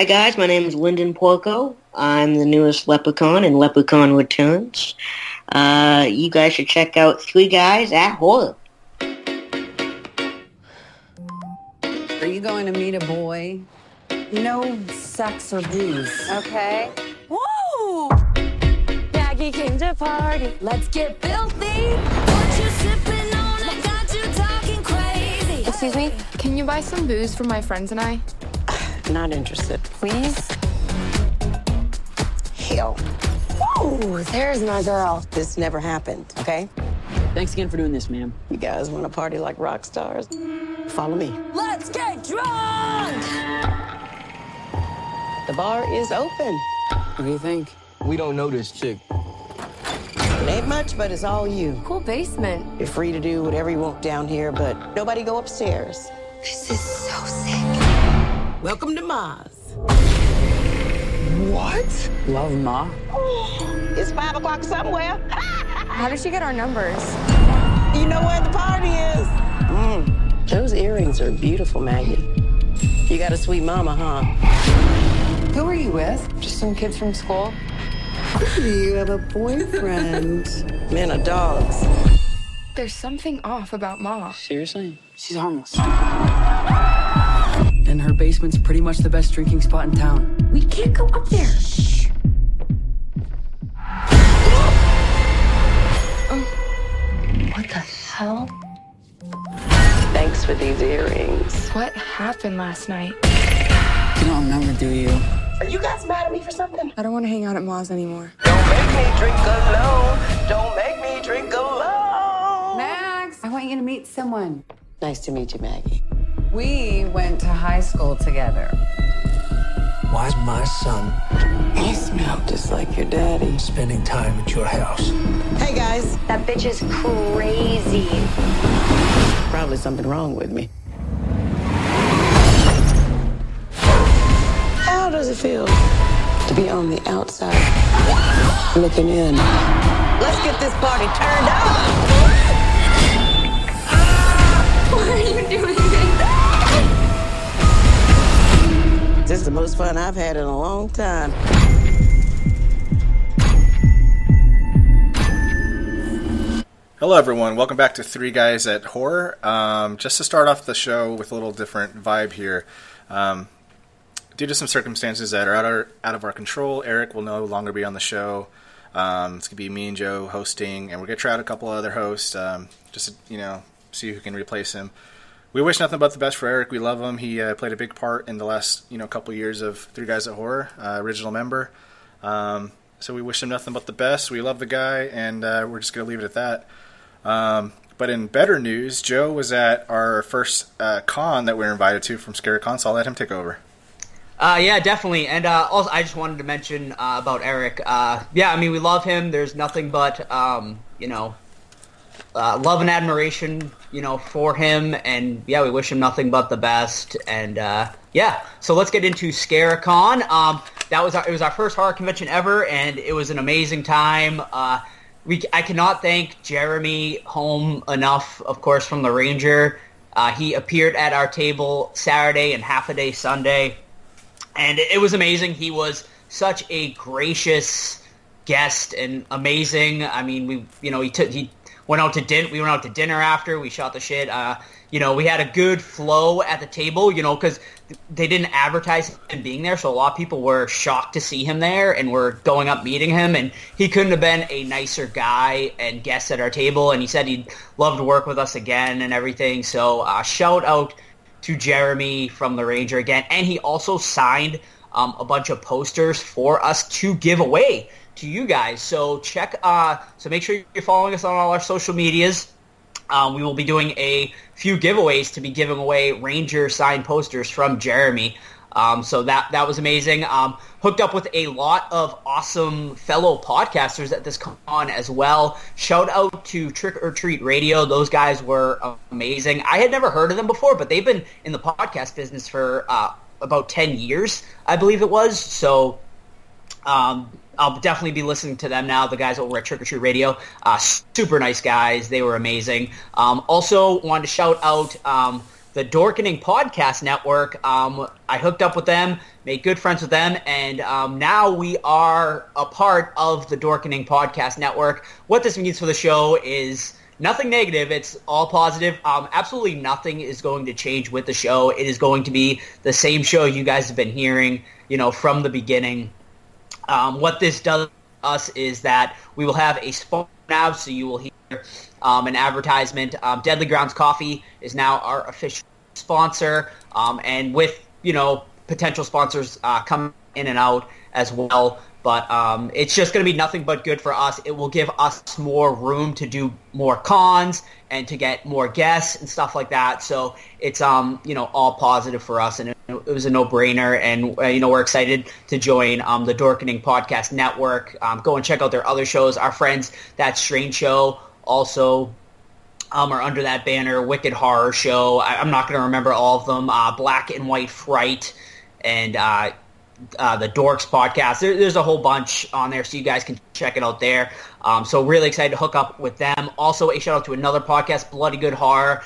Hi guys, my name is Lyndon Porco. I'm the newest Leprechaun in Leprechaun Returns. You guys should check out Three Guys at Horror. Are you going to meet a boy? No sex or booze, okay? Whoa! Maggie came to party. Let's get filthy. What you sipping on? I got you talking crazy. Excuse me, can you buy some booze for my friends and I? Not interested, please. Heel. Whoa, there's my girl. This never happened, okay? Thanks again for doing this, ma'am. You guys want to party like rock stars? Follow me. Let's get drunk! The bar is open. What do you think? We don't know this chick. It ain't much, but it's all you. Cool basement. You're free to do whatever you want down here, but nobody go upstairs. This is so sick. Welcome to Ma's. What? Love Ma? It's 5 o'clock somewhere. How did she get our numbers? You know where the party is. Those earrings are beautiful, Maggie. You got a sweet mama, huh? Who are you with? Just some kids from school. You have a boyfriend. Men are dogs. There's something off about Ma. Seriously? She's harmless. And her basement's pretty much the best drinking spot in town. We can't go up there. Shh. What the hell? Thanks for these earrings. What happened last night? You don't remember, do you? Are you guys mad at me for something? I don't want to hang out at Ma's anymore. Don't make me drink alone. Don't make me drink alone. Max, I want you to meet someone. Nice to meet you, Maggie. We went to high school together. Why's my son? He smelled just like your daddy. Spending time at your house. Hey, guys. That bitch is crazy. Probably something wrong with me. How does it feel to be on the outside looking in? Let's get this party turned up. What are you doing? This is the most fun I've had in a long time. Hello, everyone. Welcome back to Three Guys at Horror. Just to start off the show with a little different vibe here. Due to some circumstances that are out of our control, Eric will no longer be on the show. It's going to be me and Joe hosting, and we're going to try out a couple other hosts just to, see who can replace him. We wish nothing but the best for Eric. We love him. He played a big part in the last, couple years of Three Guys at Horror, original member. So we wish him nothing but the best. We love the guy, and we're just going to leave it at that. But in better news, Joe was at our first con that we were invited to from Scare-A-Con, so I'll let him take over. Yeah, definitely. And also, I just wanted to mention about Eric. We love him. There's nothing but, love and admiration, for him, and we wish him nothing but the best. And so let's get into Scare-A-Con. It was our first horror convention ever, and it was an amazing time. I cannot thank Jeremy Holm enough, of course, from The Ranger. He appeared at our table Saturday and half a day Sunday, and it was amazing. He was such a gracious guest and amazing. I mean, he went out to dinner. We went out to dinner after. We shot the shit. We had a good flow at the table. Because they didn't advertise him being there, so a lot of people were shocked to see him there and were going up meeting him. And he couldn't have been a nicer guy and guest at our table. And he said he'd love to work with us again and everything. So shout out to Jeremy from The Ranger again. And he also signed a bunch of posters for us to give away to you guys, so check. So make sure you're following us on all our social medias. We will be doing a few giveaways to be giving away Ranger signed posters from Jeremy. So that was amazing. Hooked up with a lot of awesome fellow podcasters at this con as well. Shout out to Trick or Treat Radio. Those guys were amazing. I had never heard of them before, but they've been in the podcast business for about 10 years, I believe it was. So I'll definitely be listening to them now, the guys over at Trick or Treat Radio. Super nice guys. They were amazing. Also wanted to shout out the Dorkening Podcast Network. I hooked up with them, made good friends with them, and now we are a part of the Dorkening Podcast Network. What this means for the show is nothing negative. It's all positive. Absolutely nothing is going to change with the show. It is going to be the same show you guys have been hearing, you know, from the beginning. What this does to us is that we will have a sponsor now, so you will hear an advertisement. Deadly Grounds Coffee is now our official sponsor, and with, you know, potential sponsors coming in and out as well. But it's just going to be nothing but good for us. It will give us more room to do more cons and to get more guests and stuff like that. So it's, you know, all positive for us, and it was a no-brainer. And, you know, we're excited to join the Dorkening Podcast Network. Go and check out their other shows. Our friends, that Strange Show, also are under that banner. Wicked Horror Show. I'm not going to remember all of them. Black and White Fright, and the Dorks Podcast. There's a whole bunch on there, so you guys can check it out there. So really excited to hook up with them. Also, a shout out to another podcast, Bloody Good Horror.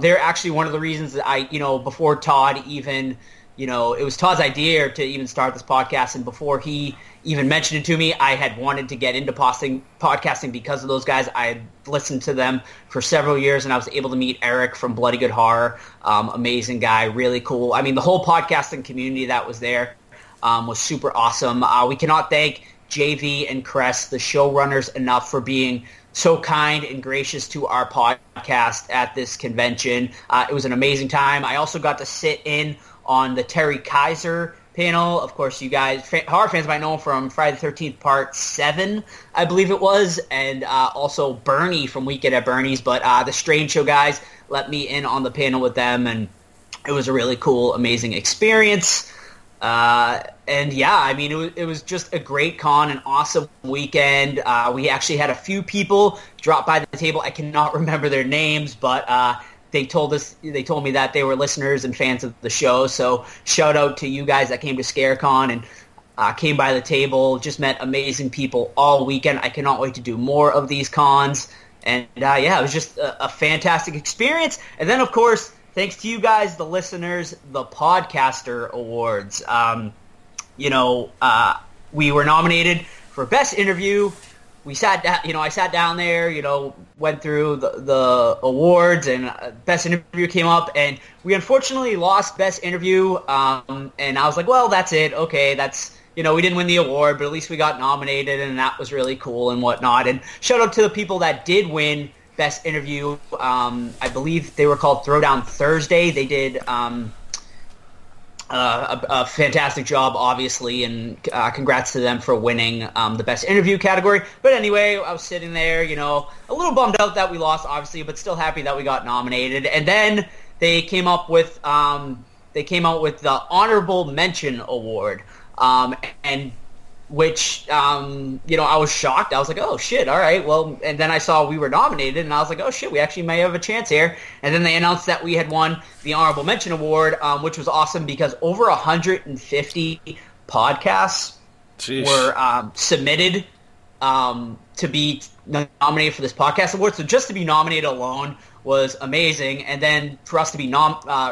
They're actually one of the reasons that I, you know, before Todd even, you know, it was Todd's idea to even start this podcast, and before he even mentioned it to me, I had wanted to get into podcasting because of those guys. I had listened to them for several years, and I was able to meet Eric from Bloody Good Horror. Amazing guy, really cool. I mean, the whole podcasting community that was there was super awesome. We cannot thank JV and Cress, the showrunners, enough for being so kind and gracious to our podcast at this convention. It was an amazing time. I also got to sit in on the Terry Kaiser panel. Of course, you guys, horror fans might know him from Friday the 13th Part 7, I believe it was, and also Bernie from Weekend at Bernie's. But the Strange Show guys let me in on the panel with them, and it was a really cool, amazing experience. And yeah, I mean, it was just a great con, an awesome weekend. We actually had a few people drop by the table. I cannot remember their names, but they told me that they were listeners and fans of the show. So shout out to you guys that came to Scare-A-Con and came by the table. Just met amazing people all weekend. I cannot wait to do more of these cons. And yeah, it was just a fantastic experience. And then, of course, thanks to you guys, the listeners, the Podcaster Awards. We were nominated for Best Interview. I sat down there, you know, went through the awards, and Best Interview came up, and we unfortunately lost Best Interview. And I was like, well, that's it. Okay, that's, you know, we didn't win the award, but at least we got nominated, and that was really cool and whatnot. And shout out to the people that did win Best Interview. I believe they were called Throwdown Thursday. They did a fantastic job, obviously, and congrats to them for winning the Best Interview category. But anyway, I was sitting there, you know, a little bummed out that we lost, obviously, but still happy that we got nominated. And then they came up with the Honorable Mention Award, which I was shocked. I was like, oh, shit, all right. Well, and then I saw we were nominated, and I was like, oh, shit, we actually may have a chance here. And then they announced that we had won the Honorable Mention Award, which was awesome because over 150 podcasts were submitted to be nominated for this podcast award. So just to be nominated alone was amazing. And then for us to be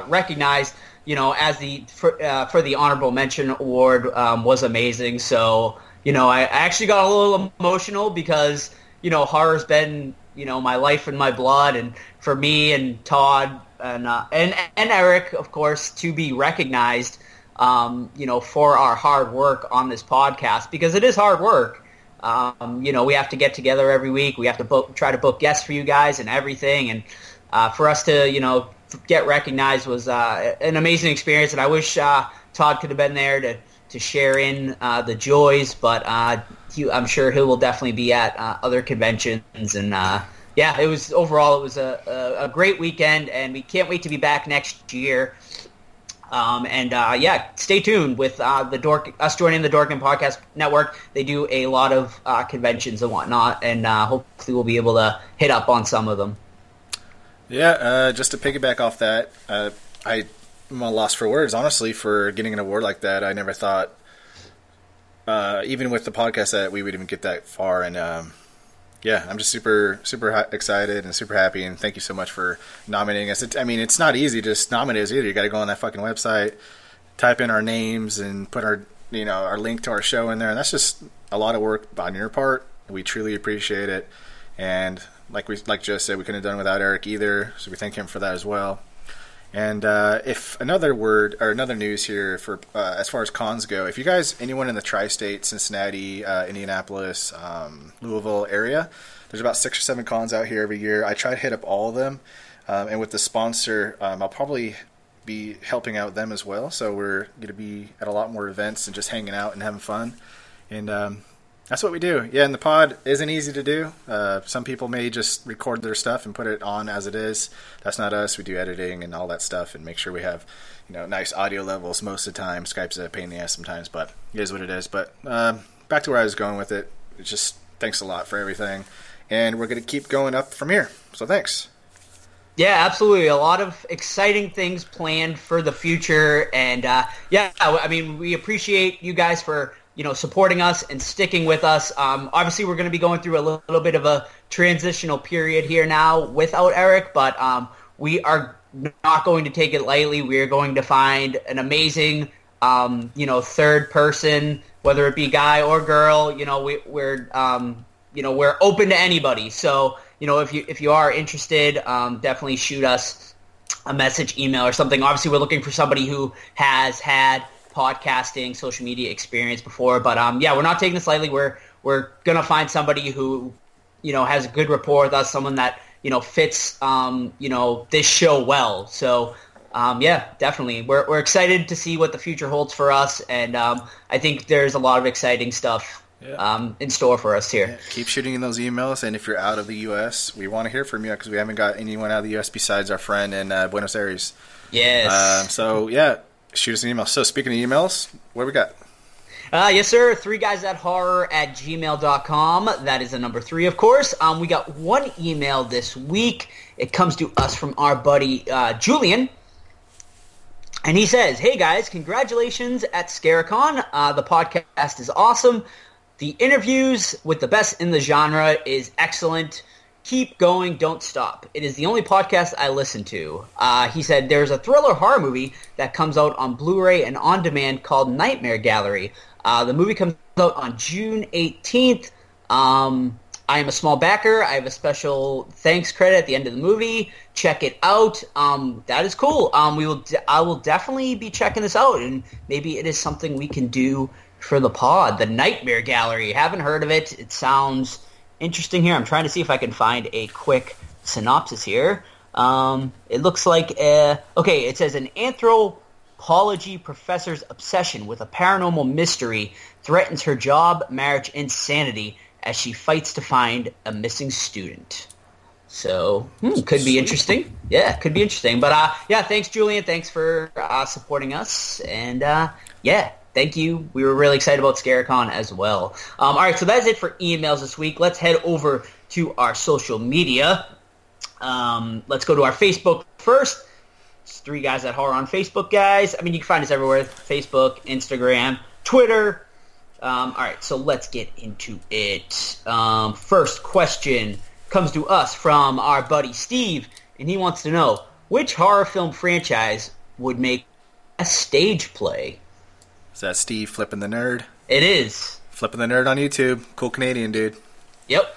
recognized, you know, as for the Honorable Mention Award was amazing. So, you know, I actually got a little emotional because, you know, horror's been, you know, my life and my blood, and for me and Todd and Eric, of course, to be recognized, you know, for our hard work on this podcast, because it is hard work. You know, we have to get together every week. We have to try to book guests for you guys and everything, and for us to, you know, get recognized was an amazing experience, and I wish Todd could have been there to share in the joys, but I'm sure he will definitely be at other conventions. And yeah, it was a great weekend, and we can't wait to be back next year. Yeah, stay tuned with us joining the Dorkening Podcast Network. They do a lot of conventions and whatnot, and hopefully we'll be able to hit up on some of them. Yeah, just to piggyback off that, I'm lost for words, honestly, for getting an award like that. I never thought, even with the podcast, that we would even get that far. And Yeah, I'm just super excited and super happy, and thank you so much for nominating us. I mean, it's not easy to just nominate us either. You got to go on that fucking website, type in our names, and put our, you know, our link to our show in there, and that's just a lot of work on your part. We truly appreciate it, and like Joe said, we couldn't have done without Eric either, so we thank him for that as well. And if another word or another news here for as far as cons go, if you guys, anyone in the tri-state, Cincinnati, Indianapolis, Louisville area, there's about 6 or 7 cons out here every year. I try to hit up all of them, and with the sponsor, I'll probably be helping out them as well. So we're going to be at a lot more events and just hanging out and having fun. And that's what we do. Yeah, and the pod isn't easy to do. Some people may just record their stuff and put it on as it is. That's not us. We do editing and all that stuff and make sure we have, you know, nice audio levels most of the time. Skype's a pain in the ass sometimes, but it is what it is. But back to where I was going with it. It's just thanks a lot for everything. And we're going to keep going up from here. So thanks. Yeah, absolutely. A lot of exciting things planned for the future. And, yeah, I mean, we appreciate you guys for, you know, supporting us and sticking with us. Obviously, we're going to be going through a little bit of a transitional period here now without Eric, but we are not going to take it lightly. We are going to find an amazing, you know, third person, whether it be guy or girl. You know, we're open to anybody. So, you know, if you are interested, definitely shoot us a message, email, or something. Obviously, we're looking for somebody who has had podcasting, social media experience before. But yeah, we're not taking this lightly. We're gonna find somebody who, you know, has a good rapport with us, someone that, you know, fits you know, this show well. So yeah, definitely, we're excited to see what the future holds for us, and I think there's a lot of exciting stuff. Yeah. In store for us here. Yeah. Keep shooting in those emails, and if you're out of the U.S., we want to hear from you, because we haven't got anyone out of the U.S. besides our friend in Buenos Aires. Yes. So, yeah, shoot us an email. So, speaking of emails, what do we got? Yes, sir. 3guysathorror@gmail.com. That is the number 3, of course. We got one email this week. It comes to us from our buddy Julian. And he says, "Hey, guys, congratulations at Scare-A-Con. The podcast is awesome. The interviews with the best in the genre is excellent. Keep going, don't stop. It is the only podcast I listen to." He said, "There's a thriller horror movie that comes out on Blu-ray and on demand called Nightmare Gallery. The movie comes out on June 18th. I am a small backer. I have a special thanks credit at the end of the movie. Check it out." That is cool. I will definitely be checking this out, and maybe it is something we can do for the pod. The Nightmare Gallery. Haven't heard of it. It sounds interesting here. I'm trying to see if I can find a quick synopsis here. It looks like okay, it says an anthropology professor's obsession with a paranormal mystery threatens her job, marriage, and sanity as she fights to find a missing student. So, could be interesting. Yeah, could be interesting. But yeah, thanks, Julian. Thanks for supporting us. And yeah. Thank you. We were really excited about Scare-A-Con as well. All right, so that's it for emails this week. Let's head over to our social media. Let's go to our Facebook first. It's 3 Guys at Horror on Facebook, guys. I mean, you can find us everywhere, Facebook, Instagram, Twitter. All right, so let's get into it. First question comes to us from our buddy Steve, and he wants to know, which horror film franchise would make a stage play? Is that Steve Flipping the Nerd? It is. Flipping the Nerd on YouTube. Cool Canadian dude. Yep.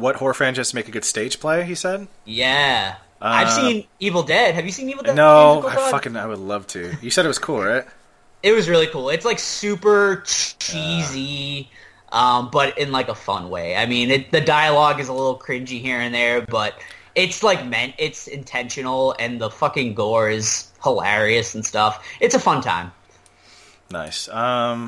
What horror franchise to make a good stage play, he said? Yeah. I've seen Evil Dead. Have you seen Evil Dead? No, I would love to. You said it was cool, right? It was really cool. It's like super cheesy, but in like a fun way. I mean, the dialogue is a little cringy here and there, but it's like it's intentional, and the fucking gore is hilarious and stuff. It's a fun time. Nice. I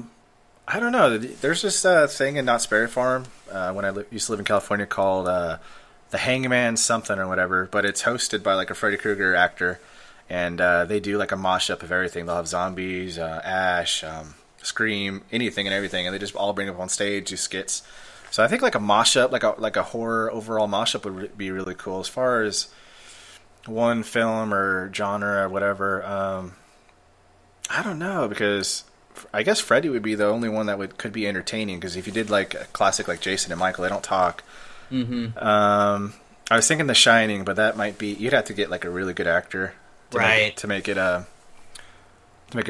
don't know. There's this thing in Knott's Berry Farm when I used to live in California called The Hangman something or whatever, but it's hosted by like a Freddy Krueger actor, and they do like a mash-up of everything. They'll have zombies, Ash, Scream, anything and everything, and they just all bring up on stage, do skits. So I think like a mash-up, like a horror overall mash-up would be really cool. As far as one film or genre or whatever, I don't know, because I guess Freddy would be the only one that could be entertaining, because if you did like a classic like Jason and Michael, they don't talk. Mm-hmm. I was thinking The Shining, but that might be, you'd have to get like a really good actor to make it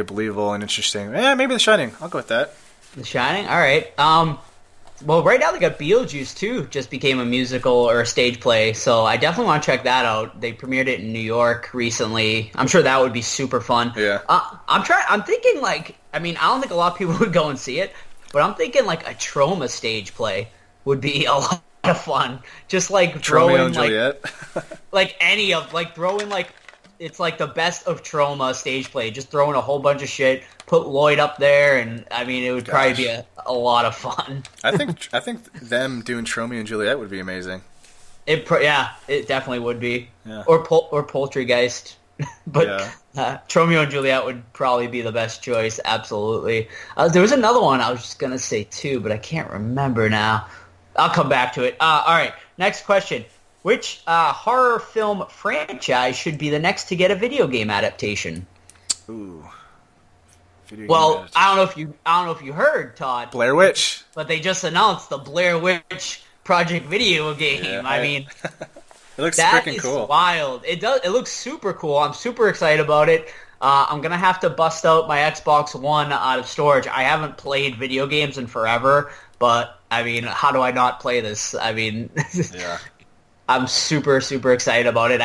believable and interesting. Yeah, maybe The Shining. I'll go with that. The Shining. All right. Well, right now they got Beetlejuice too. Just became a musical or a stage play, so I definitely want to check that out. They premiered it in New York recently. I'm sure that would be super fun. Yeah. I'm thinking like, I mean, I don't think a lot of people would go and see it, but I'm thinking like a Troma stage play would be a lot of fun. Just like throwing like it's like the best of Troma stage play. Just throwing a whole bunch of shit. Put Lloyd up there, and I mean, it would probably be a lot of fun. I think them doing Tromeo and Juliet would be amazing. It definitely would be. Yeah. Or Poultrygeist, but yeah. Tromeo and Juliet would probably be the best choice. Absolutely. There was another one I was just gonna say too, but I can't remember now. I'll come back to it. All right, next question. Which horror film franchise should be the next to get a video game adaptation? Ooh. Video game adaptation. I don't know if you heard, Todd. Blair Witch. But they just announced the Blair Witch Project video game. Yeah, I mean, it looks freaking cool. Wild. It does. It looks super cool. I'm super excited about it. I'm gonna have to bust out my Xbox One out of storage. I haven't played video games in forever, but I mean, how do I not play this? I mean, yeah. I'm super, super excited about it.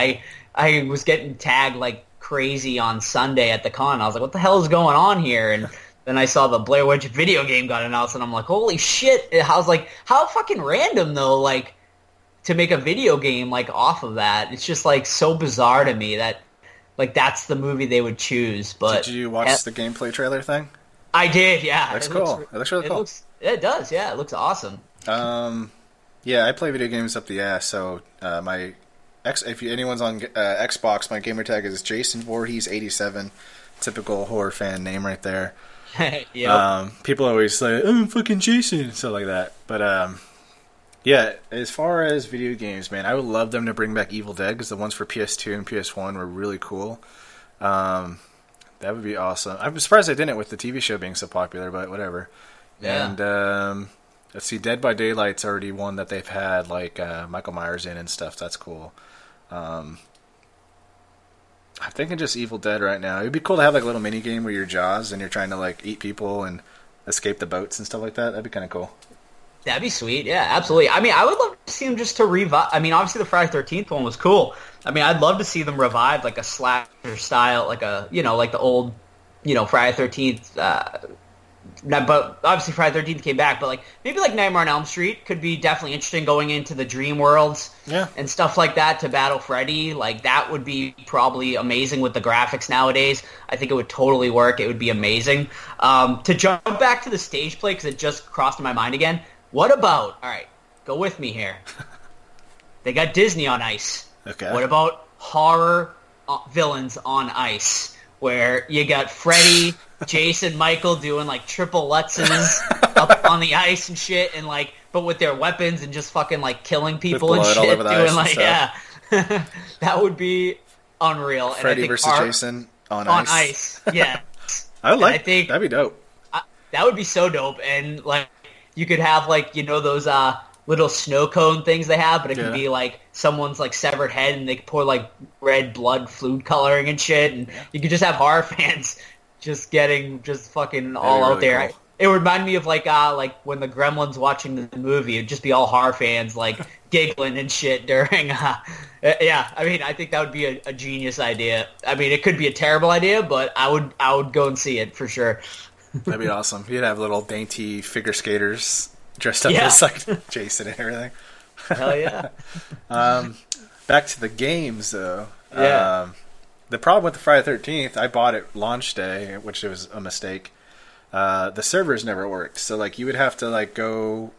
I was getting tagged like crazy on Sunday at the con. I was like, what the hell is going on here? And then I saw the Blair Witch video game got announced, and I'm like, holy shit. I was like, how fucking random, though, like, to make a video game, like, off of that. It's just, like, so bizarre to me that, like, that's the movie they would choose. But did you watch the gameplay trailer thing? I did, yeah. That's cool. It looks really cool. It does, yeah. It looks awesome. Yeah, I play video games up the ass, so my anyone's on Xbox, my gamer tag is Jason Voorhees 87. Typical horror fan name right there. Yeah. People always say, I'm fucking Jason, stuff like that. But yeah, as far as video games, man, I would love them to bring back Evil Dead, because the ones for PS2 and PS1 were really cool. That would be awesome. I'm surprised they didn't with the TV show being so popular, but whatever. Yeah. And... let's see, Dead by Daylight's already one that they've had, like, Michael Myers in and stuff. That's cool. I'm thinking just Evil Dead right now. It would be cool to have, like, a little mini game where you're Jaws and you're trying to, like, eat people and escape the boats and stuff like that. That'd be kind of cool. That'd be sweet. Yeah, absolutely. I mean, I would love to see them just to revive. I mean, obviously the Friday the 13th one was cool. I mean, I'd love to see them revive, like, a slasher style, like a, you know, like the old, you know, Friday the 13th, but obviously Friday the 13th came back, but like maybe like Nightmare on Elm Street could be definitely interesting, going into the dream worlds, yeah, and stuff like that to battle Freddy. Like that would be probably amazing with the graphics nowadays. I think it would totally work. It would be amazing. To jump back to the stage play, because it just crossed my mind again. What about, all right, go with me here. They got Disney on Ice. Okay. What about horror villains on ice? Where you got Freddy, Jason, Michael doing like triple Lutzes up on the ice and shit, and like, but with their weapons and just fucking like killing people and shit, all over the doing ice like, yeah, that would be unreal. Freddy versus Jason on ice, yeah. I think that'd be dope. That would be so dope, and like you could have like, you know, those little snow cone things they have, but it could be like someone's like severed head and they pour like red blood food coloring and shit, and you could just have horror fans just getting just fucking all out there. Cool. It would remind me of like when the Gremlins watching the movie, it'd just be all horror fans like giggling and shit during yeah, I mean, I think that would be a genius idea. I mean, it could be a terrible idea, but I would go and see it for sure. That'd be awesome. You'd have little dainty figure skaters dressed up as like Jason and everything. Hell yeah. Back to the games, though. Yeah. The problem with the Friday the 13th, I bought it launch day, which was a mistake. The servers never worked. So, like, you would have to, like, go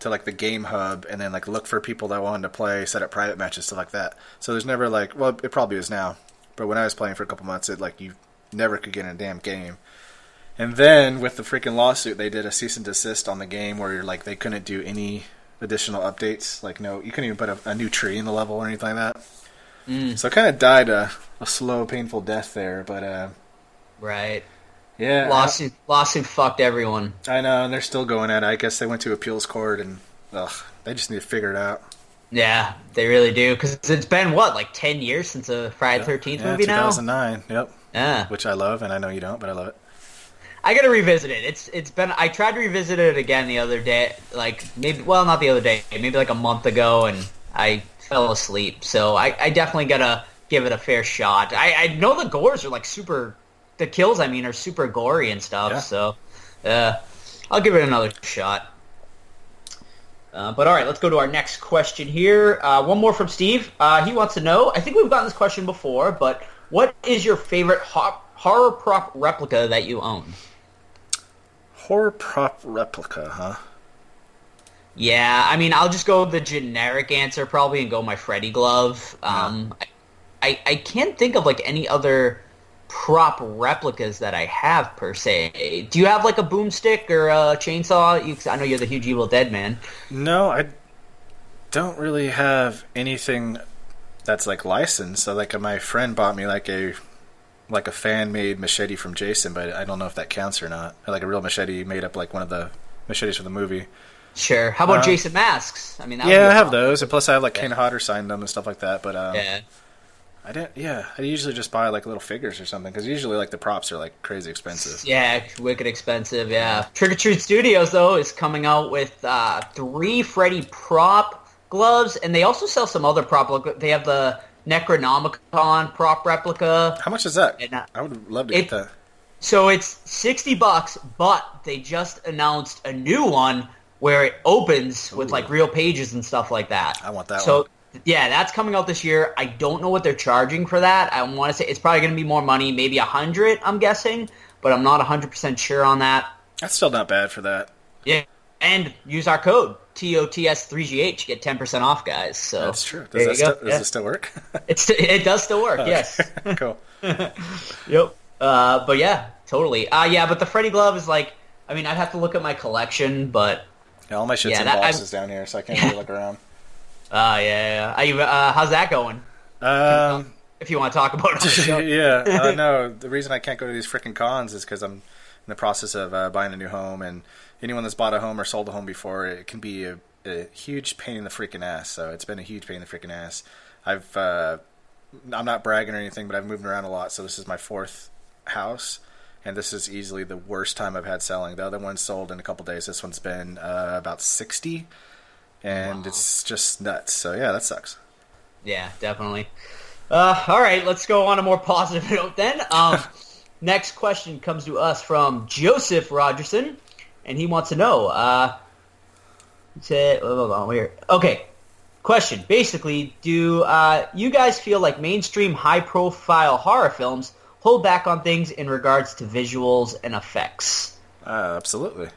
to, like, the game hub and then, like, look for people that wanted to play, set up private matches, stuff like that. So there's never, like, well, it probably is now. But when I was playing for a couple months, it, like, you never could get in a damn game. And then with the freaking lawsuit, they did a cease and desist on the game where you're like, they couldn't do any additional updates. Like, no, you couldn't even put a new tree in the level or anything like that. So it kind of died a slow, painful death there. But right. Yeah. Lawsuit fucked everyone. I know, and they're still going at it. I guess they went to appeals court, and they just need to figure it out. Yeah, they really do, because it's been, what, like 10 years since a Friday the 13th movie now? 2009, yep. Yeah. Which I love, and I know you don't, but I love it. I gotta revisit it. It's been. I tried to revisit it again the other day, not the other day, maybe like a month ago, and I fell asleep. So I definitely gotta give it a fair shot. I know the gores are like super. The kills, I mean, are super gory and stuff. Yeah. So I'll give it another shot. But all right, let's go to our next question here. One more from Steve. He wants to know. I think we've gotten this question before, but what is your favorite horror prop replica that you own? Horror prop replica, huh? Yeah, I mean, I'll just go the generic answer probably and go my Freddy glove. I can't think of, like, any other prop replicas that I have, per se. Do you have, like, a boomstick or a chainsaw? I know you're the huge Evil Dead man. No, I don't really have anything that's, like, licensed. So, like, my friend bought me, like a fan-made machete from Jason, but I don't know if that counts or not. Or like a real machete made up like one of the machetes from the movie. Sure. How about Jason masks? I mean, I have those, and plus I have like Kane Hodder signed them and stuff like that. But I didn't. Yeah, I usually just buy like little figures or something because usually like the props are like crazy expensive. Yeah, wicked expensive. Yeah. Trick or Treat Studios though is coming out with 3 Freddy prop gloves, and they also sell some other prop. They have the Necronomicon prop replica. How much is that? And, I would love to get that. So it's $60, but they just announced a new one where it opens with like real pages and stuff like that. I want that one. So yeah, that's coming out this year. I don't know what they're charging for that. I want to say it's probably going to be more money, maybe $100, I'm guessing, but I'm not 100% sure on that. That's still not bad for that. Yeah, and use our code. TOTS3GH, get 10% off, guys. So that's true. Does it still work? It does still work, yes. Cool. Yep. But yeah, totally. Yeah, but the Freddy glove is like, I mean, I'd have to look at my collection, but... Yeah, all my shit's in boxes down here, so I can't really look around. How's that going? If you want to talk about it on the show. Yeah, no, the reason I can't go to these freaking cons is because I'm in the process of buying a new home, and anyone that's bought a home or sold a home before, it can be a huge pain in the freaking ass. So it's been a huge pain in the freaking ass. I'm not bragging or anything, but I've moved around a lot. So this is my 4th house, and this is easily the worst time I've had selling. The other one sold in a couple days. This one's been about 60, and It's just nuts. So yeah, that sucks. Yeah, definitely. All right, let's go on a more positive note then. Next question comes to us from Joseph Rogerson. And he wants to know, hold on, we're here. Okay, question. Basically, do you guys feel like mainstream high-profile horror films hold back on things in regards to visuals and effects? Absolutely.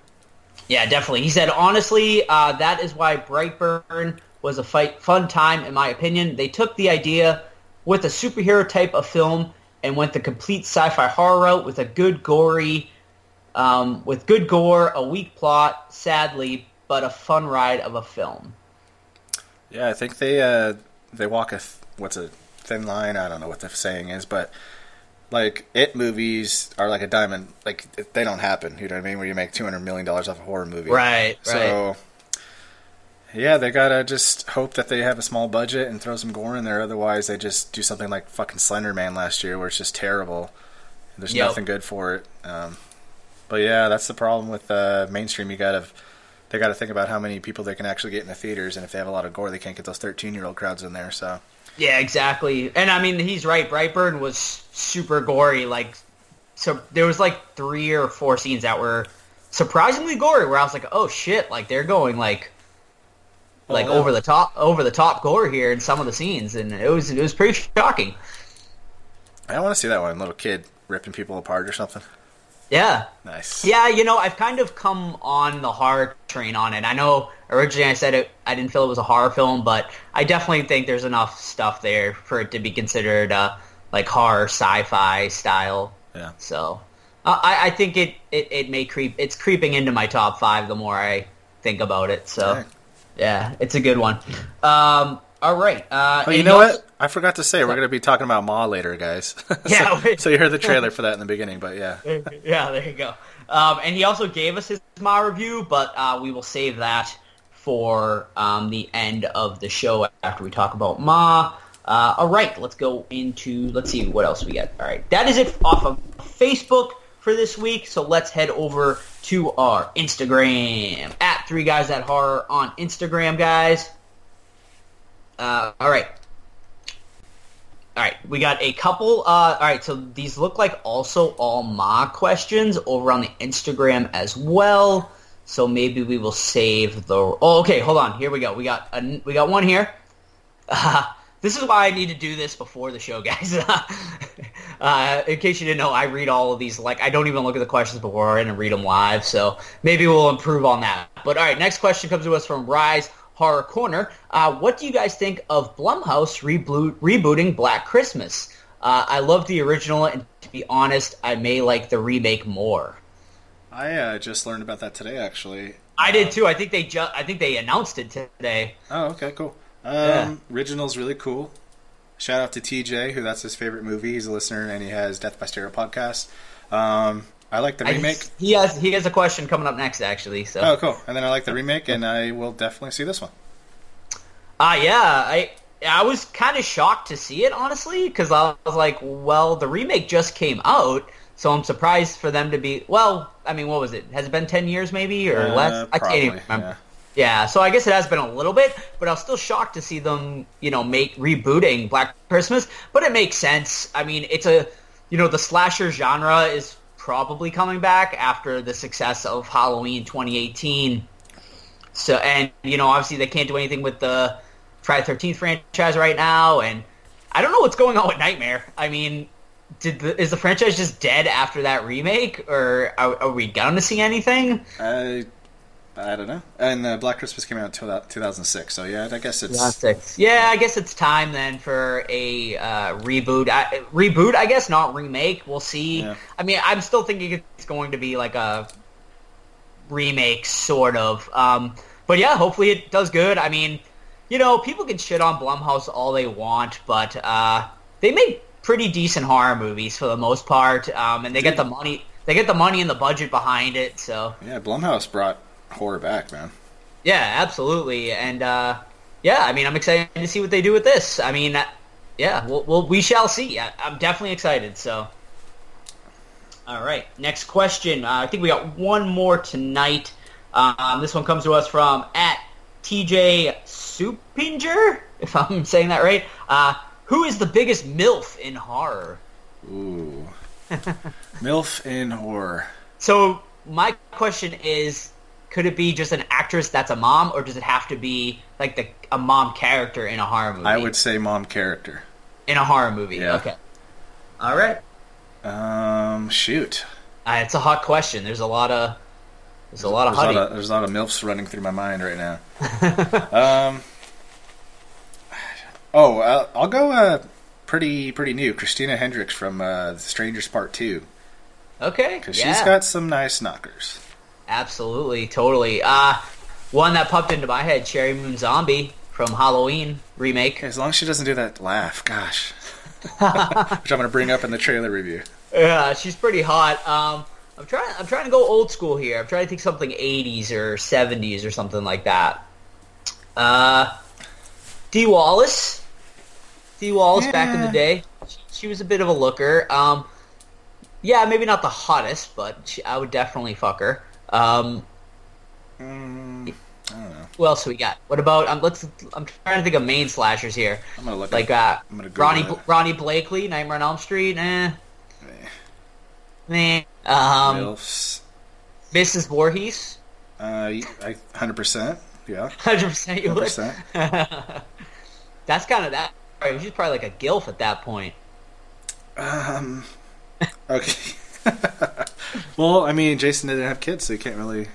Yeah, definitely. He said, honestly, that is why Brightburn was a fun time, in my opinion. They took the idea with a superhero type of film and went the complete sci-fi horror route with a good gory... with good gore, a weak plot, sadly, but a fun ride of a film. Yeah, I think they walk a thin line. I don't know what the saying is, but like It movies are like a diamond. Like they don't happen. You know what I mean? Where you make $200 million off a horror movie, right? So yeah, they gotta just hope that they have a small budget and throw some gore in there. Otherwise, they just do something like fucking Slender Man last year, where it's just terrible. There's nothing good for it. But yeah, that's the problem with mainstream. They got to think about how many people they can actually get in the theaters, and if they have a lot of gore, they can't get those 13-year-old crowds in there. So yeah, exactly. And I mean, he's right. Brightburn was super gory. Like, so there was like 3 or 4 scenes that were surprisingly gory, where I was like, oh shit, like they're going over the top gore here in some of the scenes, and it was pretty shocking. I want to see that one little kid ripping people apart or something. Yeah. Nice. Yeah, you know, I've kind of come on the horror train on it. I know originally I said it, I didn't feel it was a horror film, but I definitely think there's enough stuff there for it to be considered like horror sci-fi style. Yeah. So I think it may creep. It's creeping into my top 5 the more I think about it. So yeah, it's a good one. All right. Oh, you know what? I forgot to say, we're going to be talking about Ma later, guys. Yeah. So you heard the trailer for that in the beginning, but yeah. Yeah, there you go. And he also gave us his Ma review, but we will save that for the end of the show after we talk about Ma. All right, let's go into, let's see what else we got. All right, that is it off of Facebook for this week, so let's head over to our Instagram, at Three Guys at Horror on Instagram, guys. All right, we got a couple, all right, so these look like also all Ma questions over on the Instagram as well, so maybe we will save the, oh, okay, hold on, here we go, we got one here, this is why I need to do this before the show, guys, in case you didn't know, I read all of these, like, I don't even look at the questions before and read them live, so maybe we'll improve on that, but all right, next question comes to us from Rise Horror Corner. What do you guys think of Blumhouse rebooting Black Christmas? I love the original, and to be honest, I may like the remake more. I just learned about that today, actually. I did too. I think they announced it today. Oh, okay, cool. Original's really cool. Shout out to TJ, who that's his favorite movie. He's a listener, and he has Death by Stereo podcast. I like the remake. He has a question coming up next, actually. So. Oh, cool. And then I like the remake, and I will definitely see this one. I was kind of shocked to see it, honestly, because I was like, well, the remake just came out, so I'm surprised for them to be, well, I mean, what was it? Has it been 10 years maybe or less? Probably, I can't even remember. Yeah, so I guess it has been a little bit, but I was still shocked to see them, rebooting Black Christmas, but it makes sense. I mean, it's a, the slasher genre is probably coming back after the success of Halloween 2018. So, and, obviously they can't do anything with the Friday the 13th franchise right now, and I don't know what's going on with Nightmare. I mean, is the franchise just dead after that remake, or are we going to see anything? I don't know. And Black Christmas came out in 2006, so yeah, I guess it's... 2006. Yeah, I guess it's time then for a reboot. Reboot, I guess, not remake. We'll see. Yeah. I mean, I'm still thinking it's going to be like a remake, sort of. But yeah, hopefully it does good. I mean, people can shit on Blumhouse all they want, but they make pretty decent horror movies for the most part, and they get the money. They get the money and the budget behind it. So yeah, Blumhouse brought horror back, man. Yeah, absolutely. And I mean, I'm excited to see what they do with this. I mean, we shall see. I'm definitely excited. So, all right, next question. I think we got one more tonight. This one comes to us from at TJ Supinger, if I'm saying that right. Who is the biggest MILF in horror? Ooh, MILF in horror. So my question is, could it be just an actress that's a mom, or does it have to be like a mom character in a horror movie? I would say mom character. In a horror movie, yeah. Okay. All right. Shoot. It's a hot question. There's a lot of MILFs running through my mind right now. I'll go pretty new, Christina Hendricks from The Strangers Part 2. Okay, because she's got some nice knockers. Absolutely, totally. One that popped into my head, Sheri Moon Zombie from Halloween remake. As long as she doesn't do that laugh, gosh. Which I'm going to bring up in the trailer review. Yeah, she's pretty hot. I'm trying to go old school here. I'm trying to think something 80s or 70s or something like that. Dee Wallace back in the day. She was a bit of a looker. Yeah, maybe not the hottest, but I would definitely fuck her. I don't know. Who else we got? What about I'm trying to think of main slashers here. I'm gonna look like Ronnie Blakely, Nightmare on Elm Street. Meh. MILFs. Mrs. Voorhees. 100%. Yeah. 100%. You would. That's kind of that. Right, she's probably like a gilf at that point. Okay. Well, I mean, Jason didn't have kids, so you can't really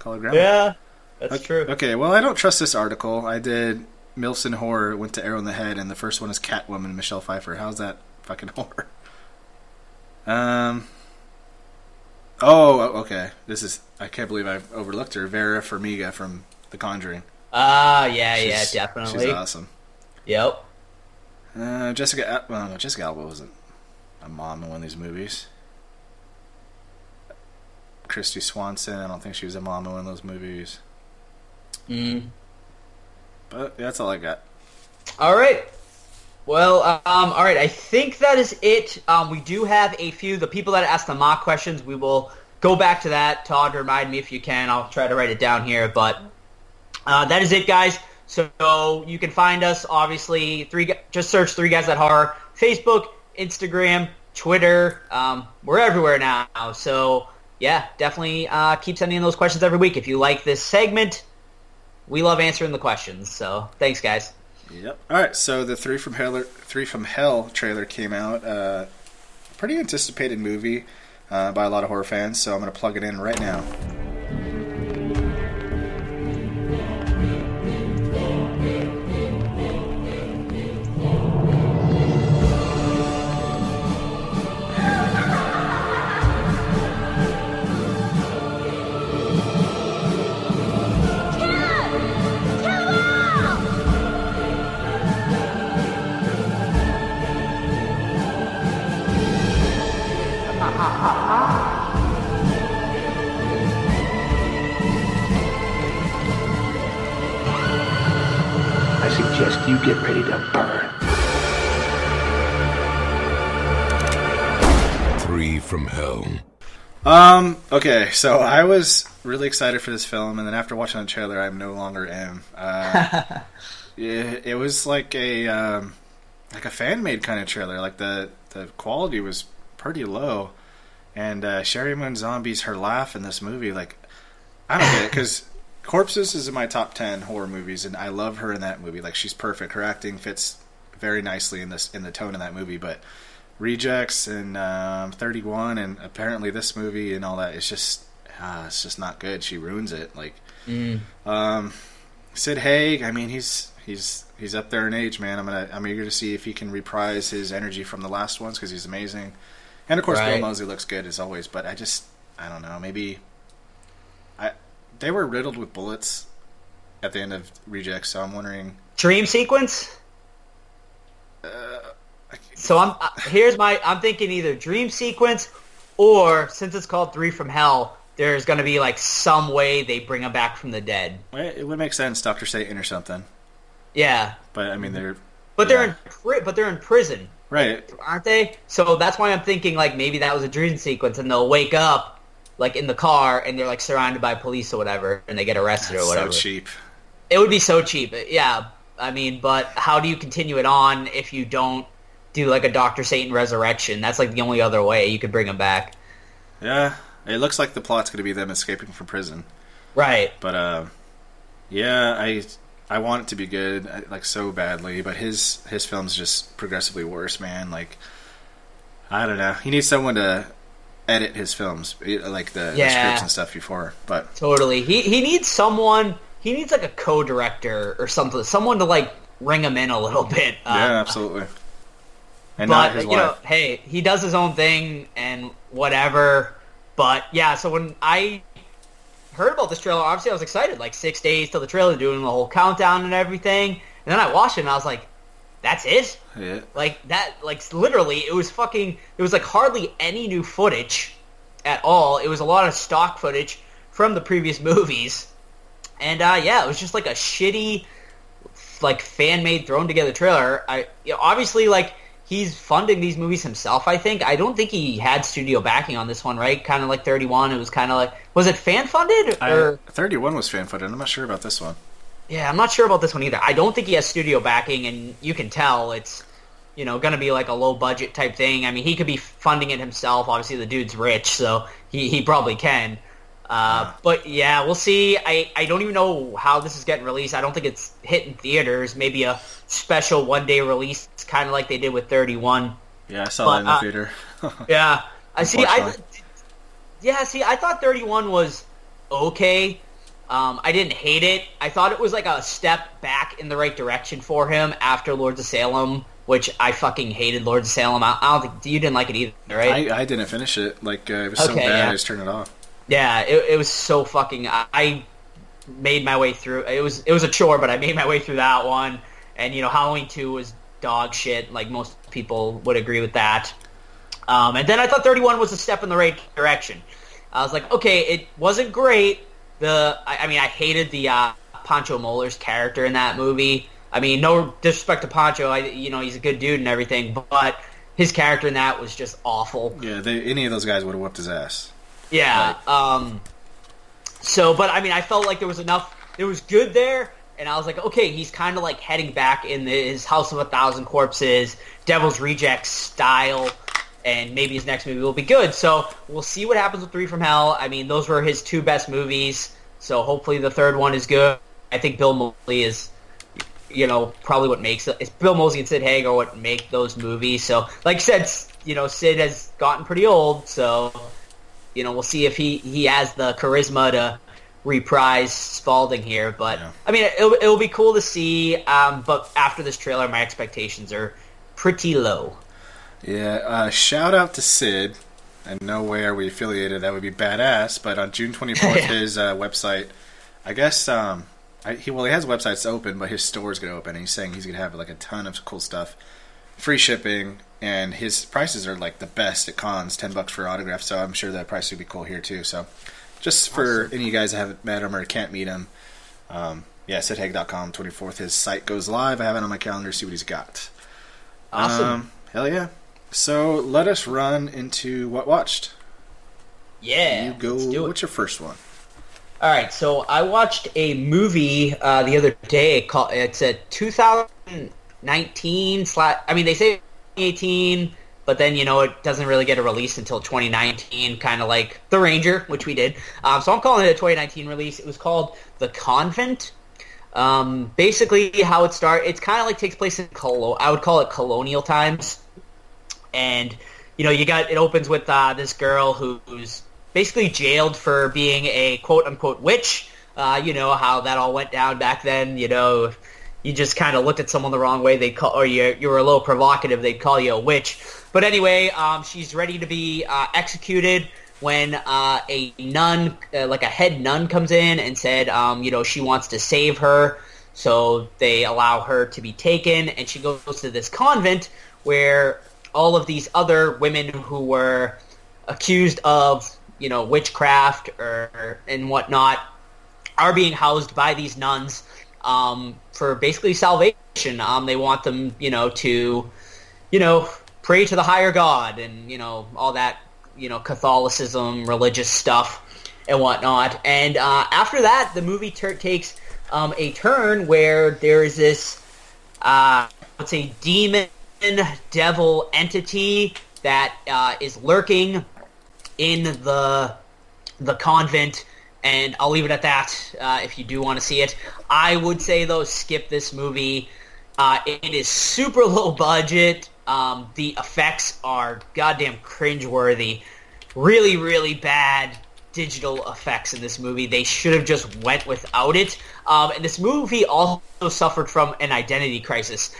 call her grandma. Yeah, that's true. Okay, well, I don't trust this article. I did MILFs in Horror, went to Arrow in the Head, and the first one is Catwoman, Michelle Pfeiffer. How's that fucking horror? Oh, okay. This is... I can't believe I've overlooked her. Vera Farmiga from The Conjuring. Ah, yeah, definitely. She's awesome. Yep. Jessica Alba wasn't a mom in one of these movies. Christy Swanson, I don't think she was a mom in one of those movies. But that's all I got. All right. Well, all right. I think that is it. We do have a few. The people that asked the mock questions, we will go back to that. Todd, remind me if you can. I'll try to write it down here. But that is it, guys. So you can find us, obviously. Just search Three Guys at Horror. Facebook, Instagram, Twitter. We're everywhere now. So, yeah, definitely keep sending in those questions every week. If you like this segment, we love answering the questions. So thanks, guys. Yep. All right. So the Three from Hell trailer came out. Pretty anticipated movie by a lot of horror fans. So I'm going to plug it in right now. You get ready to burn. Three from Hell. Okay, so I was really excited for this film, and then after watching the trailer, I no longer am. It was like a fan-made kind of trailer. Like the quality was pretty low, and Sheri Moon Zombie's her laugh in this movie. Like I don't get it because. Corpses is in my top 10 horror movies, and I love her in that movie. Like, she's perfect. Her acting fits very nicely in the tone of that movie. But Rejects and 31 and apparently this movie and all that, it's just not good. She ruins it. Like, Sid Haig, I mean, he's up there in age, man. I'm eager to see if he can reprise his energy from the last ones because he's amazing. And of course, Bill Moseley looks good as always. But I don't know. Maybe. They were riddled with bullets at the end of Rejects, so I'm wondering... Dream sequence? I'm thinking either dream sequence or, since it's called Three from Hell, there's going to be, like, some way they bring them back from the dead. It would make sense, Dr. Satan or something. Yeah. But, I mean, they're... But they're in prison. Right. Aren't they? So that's why I'm thinking, like, maybe that was a dream sequence, and they'll wake up like in the car, and they're like surrounded by police or whatever, and they get arrested or whatever. So cheap. It would be so cheap. Yeah, I mean, but how do you continue it on if you don't do like a Dr. Satan resurrection? That's like the only other way you could bring them back. Yeah, it looks like the plot's going to be them escaping from prison. Right. But yeah, I want it to be good like so badly, but his film's just progressively worse, man. Like I don't know. He needs someone to edit his films, like the scripts and stuff before. But totally, he needs someone. He needs like a co-director or something, someone to like ring him in a little bit. Yeah, absolutely. And but, not his wife. Hey, he does his own thing and whatever. But yeah, so when I heard about this trailer, obviously I was excited. Like 6 days till the trailer, doing the whole countdown and everything. And then I watched it and I was like, that's it? Yeah. Like, that, like, literally, it was fucking, there was, like, hardly any new footage at all. It was a lot of stock footage from the previous movies. And, yeah, it was just, like, a shitty, like, fan-made, thrown-together trailer. Obviously, like, he's funding these movies himself, I think. I don't think he had studio backing on this one, right? Kind of like 31, it was kind of like, was it fan-funded? 31 was fan-funded. I'm not sure about this one. Yeah, I'm not sure about this one either. I don't think he has studio backing, and you can tell it's, going to be like a low-budget type thing. I mean, he could be funding it himself. Obviously, the dude's rich, so he probably can. But, yeah, we'll see. I don't even know how this is getting released. I don't think it's hitting theaters. Maybe a special one-day release, kind of like they did with 31. Yeah, I saw that in the theater. Yeah. I thought 31 was okay. I didn't hate it. I thought it was like a step back in the right direction for him after Lords of Salem, which I fucking hated Lords of Salem. I don't think you didn't like it either, right? I didn't finish it. Like it was so bad, yeah. I just turned it off. Yeah, it was so fucking. I made my way through. It was a chore, but I made my way through that one. And, you know, Halloween 2 was dog shit. Like, most people would agree with that. And then I thought 31 was a step in the right direction. I was like, okay, it wasn't great. I mean, I hated the Pancho Moller's character in that movie. I mean, no disrespect to Pancho. You know, he's a good dude and everything, but his character in that was just awful. Yeah, any of those guys would have whooped his ass. Yeah. Like. But, I mean, I felt like there was enough. There was good there. And I was like, okay, he's kind of like heading back in his House of a Thousand Corpses, Devil's Rejects style, and maybe his next movie will be good. So we'll see what happens with Three from Hell. I mean, those were his two best movies, so hopefully the third one is good. I think Bill Moseley is, you know, probably what makes it. It's Bill Moseley and Sid Haig are what make those movies. So, like I said, you know, Sid has gotten pretty old, so, you know, we'll see if he has the charisma to reprise Spalding here, but yeah. I mean, it'll be cool to see, but after this trailer, my expectations are pretty low. Yeah, shout out to Sid, and no way are we affiliated, that would be badass, but on June 24th, yeah. His website, I guess, he has websites open, but his store's going to open, and he's saying he's going to have like a ton of cool stuff, free shipping, and his prices are like the best at cons, $10 for autograph, so I'm sure that price would be cool here too, so... Just for awesome. Any of you guys that haven't met him or can't meet him, SidHaig.com, 24th. His site goes live. I have it on my calendar. See what he's got. Awesome. Hell yeah. So let us run into What Watched. Yeah. You go. Let's do it. What's your first one? All right. So I watched a movie the other day. It's a 2019 slot. I mean, they say 2018. But then, you know, it doesn't really get a release until 2019, kind of like The Ranger, which we did. So I'm calling it a 2019 release. It was called The Convent. Basically, how it starts, it's kind of like takes place in I would call it colonial times. And, you know, it opens with this girl who's basically jailed for being a quote-unquote witch. You know, how that all went down back then, you know. You just kind of looked at someone the wrong way, you were a little provocative, they'd call you a witch. But anyway, she's ready to be executed when a nun, like a head nun, comes in and said, you know, she wants to save her. So they allow her to be taken, and she goes to this convent where all of these other women who were accused of, you know, witchcraft and whatnot are being housed by these nuns. For basically salvation. They want them, you know, to, you know, pray to the higher God and, you know, all that, you know, Catholicism, religious stuff and whatnot. And after that, the movie takes a turn where there is this, let's say, demon, devil entity that is lurking in the convent. And I'll leave it at that if you do want to see it. I would say, though, skip this movie. It is super low budget. The effects are goddamn cringeworthy. Really, really bad digital effects in this movie. They should have just went without it. And this movie also suffered from an identity crisis.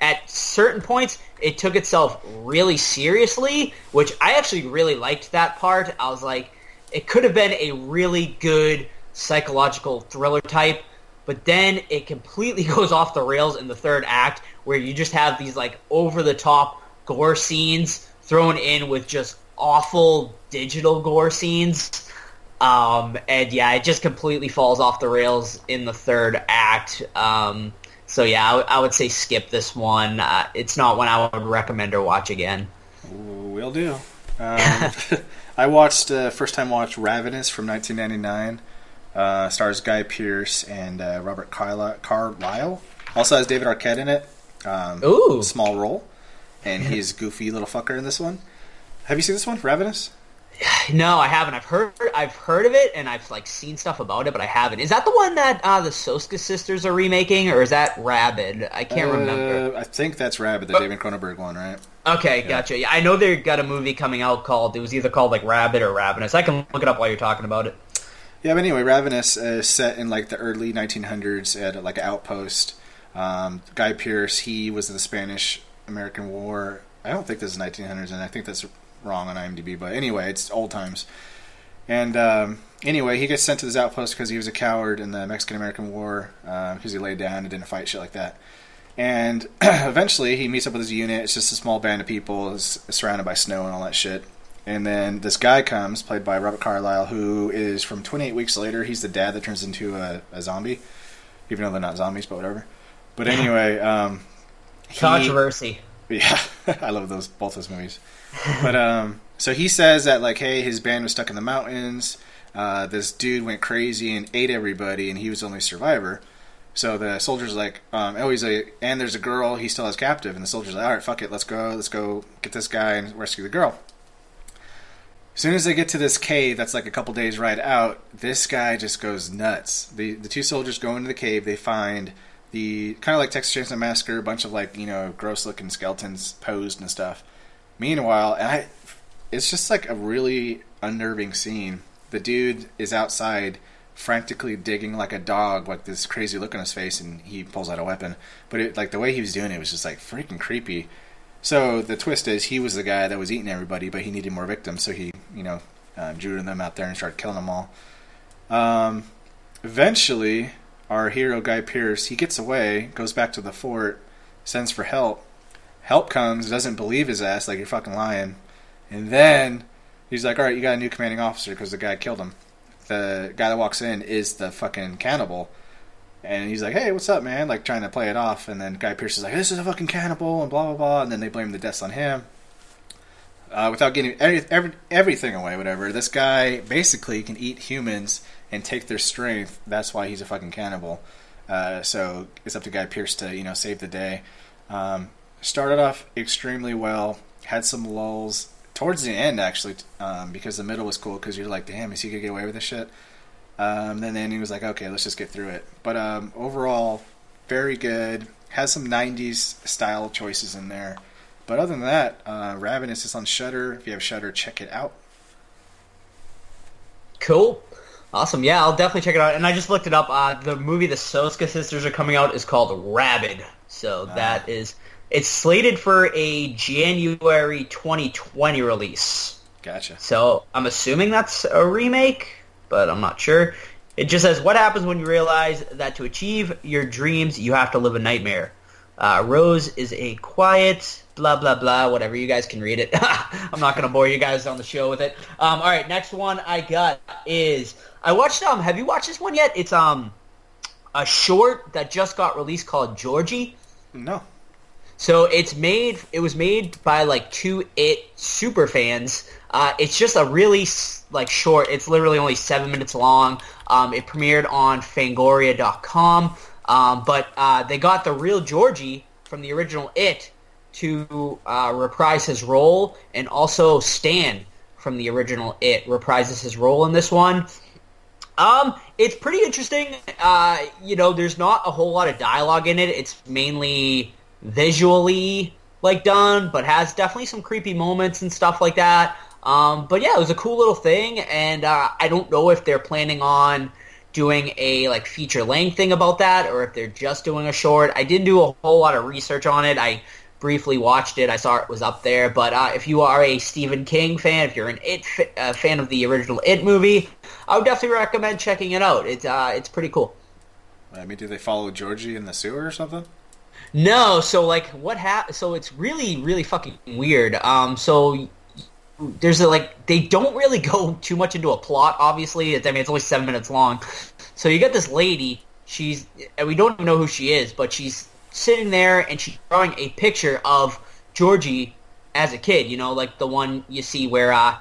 At certain points, it took itself really seriously, which I actually really liked that part. I was like... It could have been a really good psychological thriller type, but then it completely goes off the rails in the third act where you just have these like over-the-top gore scenes thrown in with just awful digital gore scenes. And yeah, it just completely falls off the rails in the third act. So yeah, I would say skip this one. It's not one I would recommend or watch again. Will do. I watched, first time watch, Ravenous from 1999. Stars Guy Pearce and Robert Carlyle. Also has David Arquette in it. Ooh. Small role. And he's goofy little fucker in this one. Have you seen this one, Ravenous? No, I haven't. I've heard of it, and I've like seen stuff about it, but I haven't. Is that the one that the Soska sisters are remaking, or is that Rabid? I can't remember. I think that's Rabid, the David Cronenberg one, right? Okay, yeah. Gotcha. Yeah, I know they got a movie coming out called. It was either called like Rabid or Ravenous. I can look it up while you're talking about it. Yeah, but anyway, Ravenous is set in like the early 1900s at like an outpost. Guy Pearce, he was in the Spanish-American War. I don't think this is 1900s, and I think that's wrong on IMDb, but anyway, it's old times. And anyway, he gets sent to this outpost because he was a coward in the Mexican-American War because he laid down and didn't fight, shit like that. And eventually he meets up with his unit. It's just a small band of people surrounded by snow and all that shit. And then this guy comes, played by Robert Carlyle, who is from 28 Weeks Later. He's the dad that turns into a zombie, even though they're not zombies, but whatever. But anyway, controversy. Yeah, I love both those movies. But so he says that, like, hey, his band was stuck in the mountains. This dude went crazy and ate everybody, and he was the only survivor. So the soldier's like, and there's a girl he still has captive. And the soldier's like, all right, fuck it, let's go get this guy and rescue the girl. As soon as they get to this cave that's like a couple days ride out, this guy just goes nuts. The two soldiers go into the cave. They find the kind of like Texas Chainsaw Massacre, a bunch of like, you know, gross looking skeletons posed and stuff. Meanwhile, it's just like a really unnerving scene. The dude is outside frantically digging like a dog with this crazy look on his face, and he pulls out a weapon. But it, like, the way he was doing it was just like freaking creepy. So the twist is he was the guy that was eating everybody, but he needed more victims, so he, you know, drew them out there and started killing them all. Eventually, our hero, Guy Pearce, he gets away, goes back to the fort, sends for help. Help comes, doesn't believe his ass, like, you're fucking lying. And then he's like, all right, you got a new commanding officer because the guy killed him. The guy that walks in is the fucking cannibal. And he's like, hey, what's up, man? Like, trying to play it off. And then Guy Pearce is like, this is a fucking cannibal, and blah, blah, blah. And then they blame the deaths on him. Without getting everything away, whatever. This guy basically can eat humans and take their strength. That's why he's a fucking cannibal. So it's up to Guy Pearce to, you know, save the day. Started off extremely well. Had some lulls. Towards the end, actually, because the middle was cool. Because you're like, damn, is he going to get away with this shit? Then the ending was like, okay, let's just get through it. But overall, very good. Has some 90s style choices in there. But other than that, Ravenous is on Shudder. If you have Shudder, check it out. Cool. Awesome. Yeah, I'll definitely check it out. And I just looked it up. The movie the Soska Sisters are coming out is called Rabid. So that is... It's slated for a January 2020 release. Gotcha. So I'm assuming that's a remake, but I'm not sure. It just says, what happens when you realize that to achieve your dreams, you have to live a nightmare? Rose is a quiet, blah, blah, blah, whatever. You guys can read it. I'm not going to bore you guys on the show with it. All right, next one I got is, have you watched this one yet? It's a short that just got released called Georgie. No. So it was made by like two It super fans. It's just a really like short. It's literally only 7 minutes long. It premiered on Fangoria.com. But they got the real Georgie from the original It to reprise his role, and also Stan from the original It reprises his role in this one. It's pretty interesting. You know, there's not a whole lot of dialogue in it. It's mainly visually like done, but has definitely some creepy moments and stuff like that. But yeah, it was a cool little thing, and I don't know if they're planning on doing a like feature length thing about that, or if they're just doing a short. I didn't do a whole lot of research on it. I briefly watched it. I saw it was up there. But if you are a Stephen King fan, if you're an It fan of the original It movie, I would definitely recommend checking it out. It's pretty cool. I mean, do they follow Georgie in the sewer or something? No, so like what happened? So it's really, really fucking weird. So there's they don't really go too much into a plot. Obviously, it's only 7 minutes long. So you got this lady. We don't even know who she is, but she's sitting there and she's drawing a picture of Georgie as a kid. You know, like the one you see where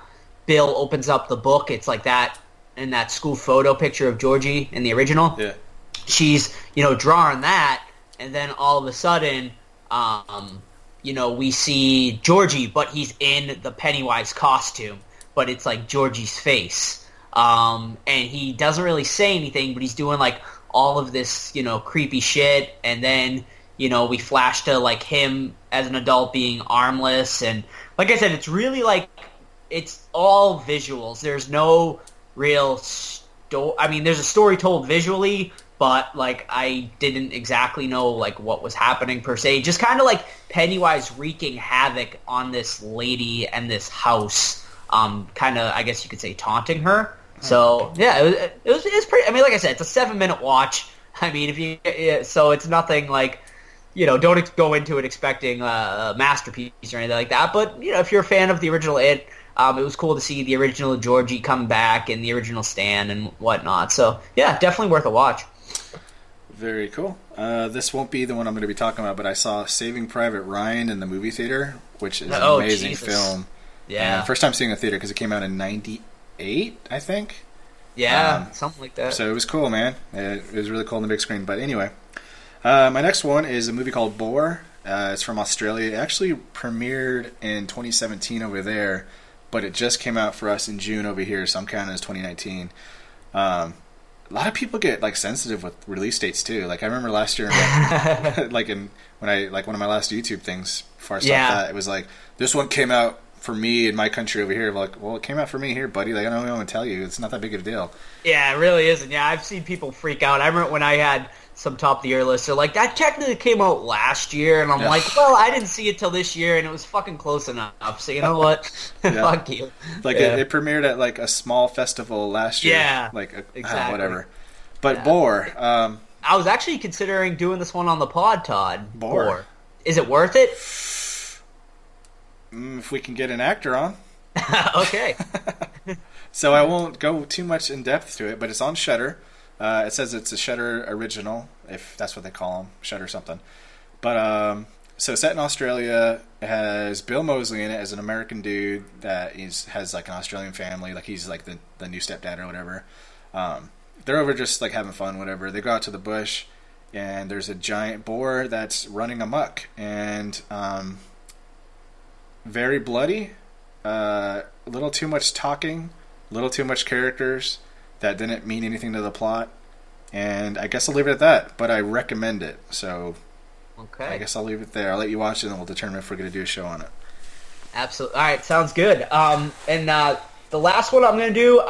Bill opens up the book. It's like that in that school photo picture of Georgie in the original. Yeah, she's drawing that. And then all of a sudden, we see Georgie, but he's in the Pennywise costume. But it's like Georgie's face. And he doesn't really say anything, but he's doing like all of this, creepy shit. And then, we flash to like him as an adult being armless. And like I said, it's really like, it's all visuals. There's no real story. I mean, there's a story told visually, but, I didn't exactly know, what was happening per se. Just kind of, Pennywise wreaking havoc on this lady and this house. Kind of, I guess you could say, taunting her. So, yeah, it was pretty... I mean, like I said, it's a 7-minute watch. I mean, so it's nothing, you know, don't go into it expecting a masterpiece or anything like that. But, you know, if you're a fan of the original It, it was cool to see the original Georgie come back and the original Stan and whatnot. So, yeah, definitely worth a watch. Very cool. This won't be the one I'm going to be talking about, but I saw Saving Private Ryan in the movie theater, which is an amazing film. Yeah. First time seeing a theater because it came out in 98, I think. Yeah, something like that. So it was cool, man. It was really cool on the big screen. But anyway, my next one is a movie called Boar. It's from Australia. It actually premiered in 2017 over there, but it just came out for us in June over here, so I'm counting it as 2019. A lot of people get like sensitive with release dates too. Like I remember last year, when one of my last YouTube things before I stopped that, it was like this one came out for me in my country over here. I'm like, well, it came out for me here, buddy. Like I don't know what to tell you. It's not that big of a deal. Yeah, it really isn't. Yeah, I've seen people freak out. I remember when I had some top of the year list, they're like, that technically came out last year, and I'm like, well, I didn't see it till this year, and it was fucking close enough. So you know what? Fuck you. Like it premiered at like a small festival last year. Yeah, like exactly. Whatever. But Boar. I was actually considering doing this one on the pod, Todd. Boar. Is it worth it? If we can get an actor on. Okay. So I won't go too much in depth to it, but it's on Shudder. It says it's a Shudder original, if that's what they call them, Shudder something. But so set in Australia, it has Bill Moseley in it as an American dude that has like an Australian family, like he's like the new stepdad or whatever. They're over just like having fun, whatever. They go out to the bush, and there's a giant boar that's running amok, and very bloody, a little too much talking, a little too much characters. That didn't mean anything to the plot, and I guess I'll leave it at that, but I recommend it, so okay. I guess I'll leave it there. I'll let you watch it, and we'll determine if we're going to do a show on it. Absolutely. All right, sounds good. And the last one I'm going to do,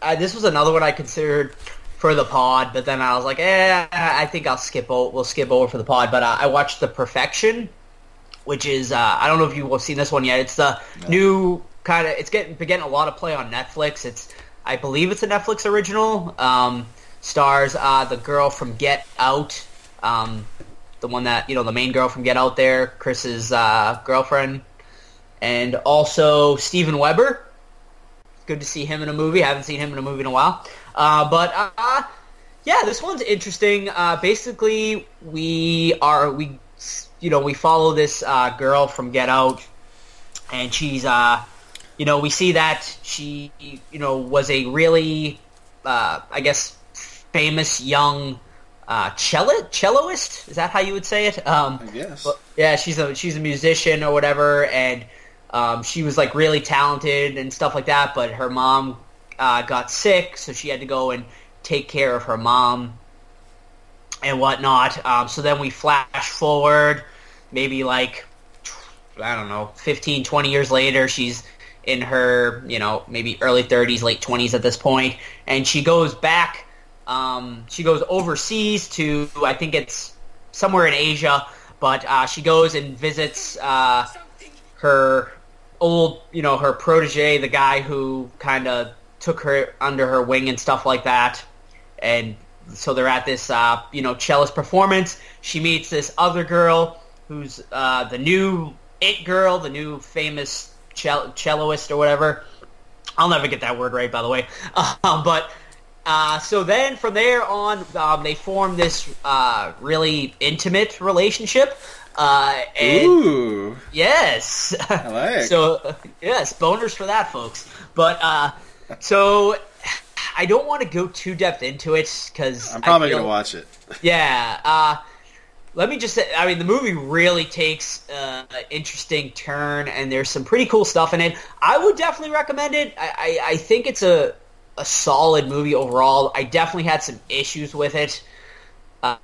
this was another one I considered for the pod, but then I was like, I think we'll skip over for the pod, but I watched The Perfection, which is, I don't know if you've seen this one yet. It's the new kind of, it's getting a lot of play on Netflix. I believe it's a Netflix original. Stars the girl from Get Out, the one that, you know, the main girl from Get Out there, Chris's girlfriend, and also Steven Weber. Good to see him in a movie. I haven't seen him in a movie in a while. But this one's interesting. Basically, we follow this girl from Get Out, and she's you know, we see that she, you know, was a really, I guess, famous young celloist. Is that how you would say it? I guess. But, yeah, she's a musician or whatever, and she was like really talented and stuff like that. But her mom got sick, so she had to go and take care of her mom and whatnot. So then we flash forward, maybe like, I don't know, 15, 20 years later, she's in her, you know, maybe early 30s, late 20s at this point, and she goes back, she goes overseas to, I think it's somewhere in Asia, but she goes and visits her old, you know, her protege, the guy who kind of took her under her wing and stuff like that, and so they're at this, you know, cellist performance. She meets this other girl who's the new It girl, the new famous celloist or whatever. I'll never get that word right, by the way. So then from there on, they form this really intimate relationship. And ooh. Yes. I like. So, yes, boners for that, folks. But so I don't want to go too depth into it because I'm probably going to watch it. Yeah. Let me just say, I mean, the movie really takes an interesting turn, and there's some pretty cool stuff in it. I would definitely recommend it. I think it's a solid movie overall. I definitely had some issues with it. But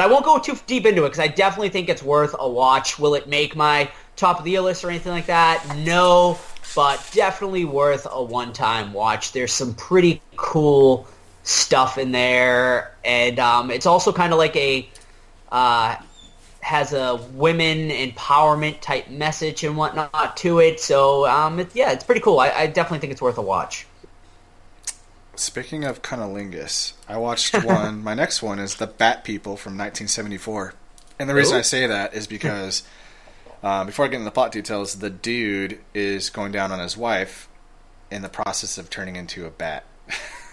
I won't go too deep into it, because I definitely think it's worth a watch. Will it make my top of the year list or anything like that? No, but definitely worth a one-time watch. There's some pretty cool stuff in there, and it's also kind of like a... has a women empowerment type message and whatnot to it. So, it's pretty cool. I definitely think it's worth a watch. Speaking of cunnilingus, I watched one. My next one is The Bat People from 1974. And the reason I say that is because before I get into the plot details, the dude is going down on his wife in the process of turning into a bat.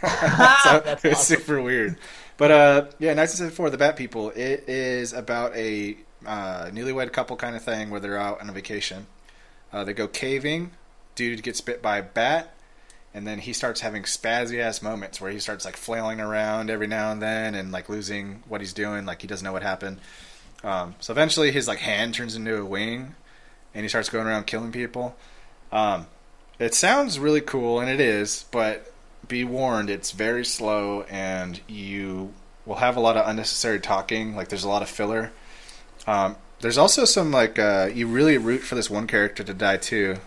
That's it's awesome. Super weird. But yeah, 1974, The Bat People. It is about a newlywed couple kind of thing where they're out on a vacation. They go caving. Dude gets bit by a bat. And then he starts having spazzy-ass moments where he starts like flailing around every now and then and like losing what he's doing. Like he doesn't know what happened. So eventually his like hand turns into a wing and he starts going around killing people. It sounds really cool, and it is, but be warned, it's very slow and you will have a lot of unnecessary talking. Like there's a lot of filler. There's also some like you really root for this one character to die too.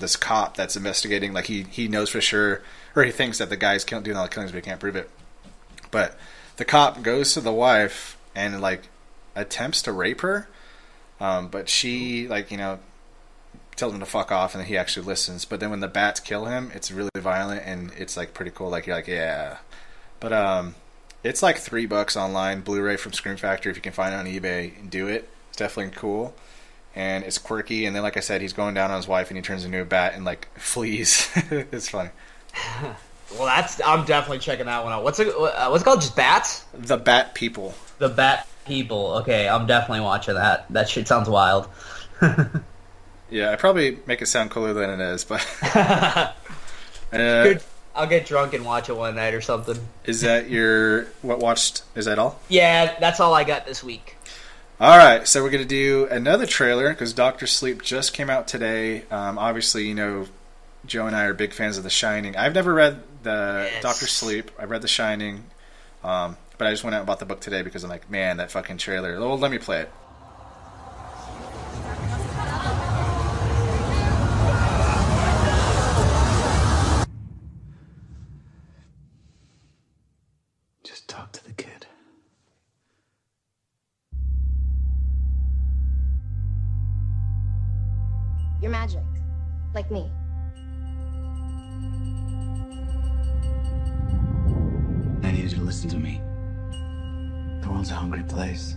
This cop that's investigating, like he knows for sure, or he thinks that the guy's doing all the killings, but he can't prove it. But the cop goes to the wife and like attempts to rape her, but she like, you know, tells him to fuck off, and then he actually listens. But then when the bats kill him, it's really violent and it's like pretty cool. Like you're like, yeah. But it's like $3 online, Blu-ray from Scream Factory. If you can find it on eBay, do it. It's definitely cool. And it's quirky, and then, like I said, he's going down on his wife, and he turns into a bat and, like, flees. It's funny. Well, that's... I'm definitely checking that one out. What's it called? Just Bats? The Bat People. The Bat People. Okay, I'm definitely watching that. That shit sounds wild. Yeah, I probably make it sound cooler than it is, but... Dude, I'll get drunk and watch it one night or something. Is that your... What watched... Is that all? Yeah, that's all I got this week. Alright, so we're going to do another trailer, because Dr. Sleep just came out today. Obviously, you know, Joe and I are big fans of The Shining. I've never read the Dr. Sleep. I've read The Shining, but I just went out and bought the book today because I'm like, man, that fucking trailer. Well, let me play it. Just talk to the kid. You're magic, like me. I need you to listen to me. The world's a hungry place,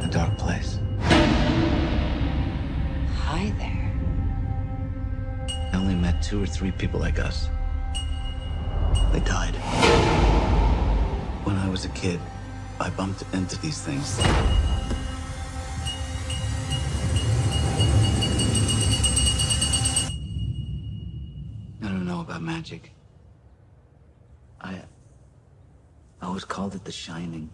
a dark place. Hi there. I only met 2 or 3 people like us. They died. When I was a kid, I bumped into these things. Magic. I always called it The Shining.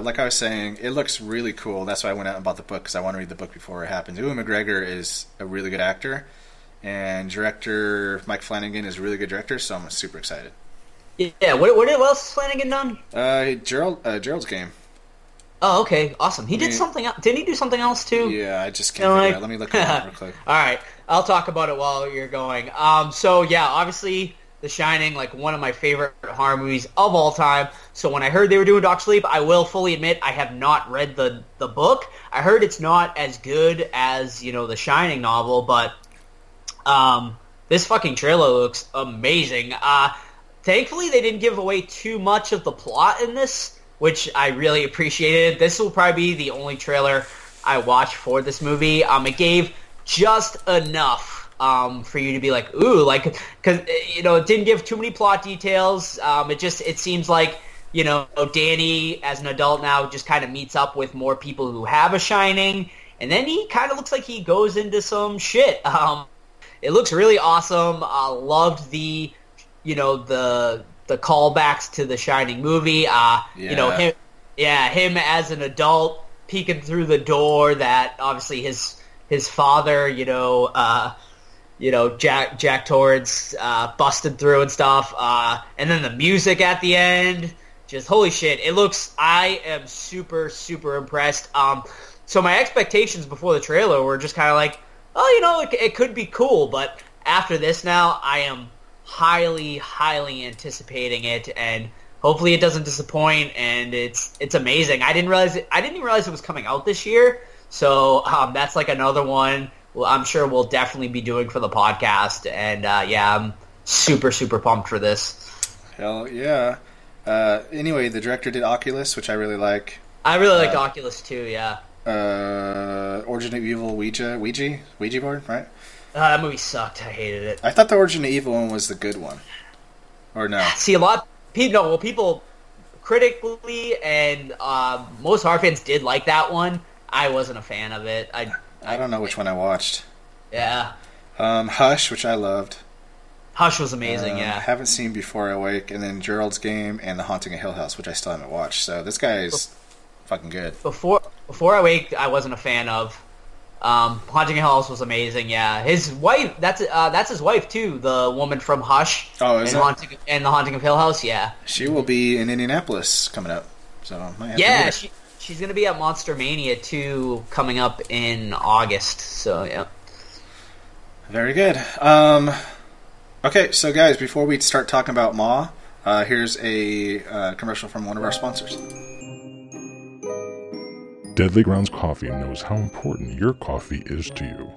Like I was saying, it looks really cool. That's why I went out and bought the book, because I want to read the book before it happens. Ewan McGregor is a really good actor, and director Mike Flanagan is a really good director, so I'm super excited. Yeah, what else has Flanagan done? Gerald's Game. Oh, okay, awesome. He did something else. Didn't he do something else, too? Yeah, I just can't figure it out. Let me look it up real quick. All right, I'll talk about it while you're going. So, yeah, obviously... The Shining, like one of my favorite horror movies of all time. So when I heard they were doing Dr. Sleep, I will fully admit I have not read the book. I heard it's not as good as, you know, the Shining novel, but this fucking trailer looks amazing. Thankfully, they didn't give away too much of the plot in this, which I really appreciated. This will probably be the only trailer I watched for this movie. It gave just enough. For you to be like, ooh, like, because, you know, it didn't give too many plot details. It seems like you know, Danny as an adult now just kind of meets up with more people who have a Shining, and then he kind of looks like he goes into some shit. It looks really awesome. I loved the, you know, the callbacks to the Shining movie. You know, him as an adult peeking through the door that obviously his father, Jack Torrance busted through and stuff. And then the music at the end, just holy shit! It looks. I am super, super impressed. So my expectations before the trailer were just kind of like, oh, you know, it could be cool. But after this, now I am highly, highly anticipating it, and hopefully it doesn't disappoint. And it's amazing. I didn't even realize it was coming out this year. So that's like another one I'm sure we'll definitely be doing for the podcast. And I'm super, super pumped for this. Hell yeah. Anyway, the director did Oculus, which I really like. I really liked Oculus too, yeah. Origin of Evil, Ouija board, right? That movie sucked. I hated it. I thought the Origin of Evil one was the good one. Or no? See, a lot of people, critically and most horror fans did like that one. I wasn't a fan of it. I don't know which one I watched. Yeah. Hush, which I loved. Hush was amazing, yeah. Haven't seen Before I Wake, and then Gerald's Game and The Haunting of Hill House, which I still haven't watched. So this guy is fucking good. Before I Wake, I wasn't a fan of. Haunting of Hill House was amazing, yeah. His wife, that's his wife too, the woman from Hush. Oh, is it? And The Haunting of Hill House, yeah. She will be in Indianapolis coming up. So I might have to meet her. She's going to be at Monster Mania 2 coming up in August, so yeah. Very good. Okay, so guys, before we start talking about Ma, here's a commercial from one of our sponsors. Deadly Grounds Coffee knows how important your coffee is to you.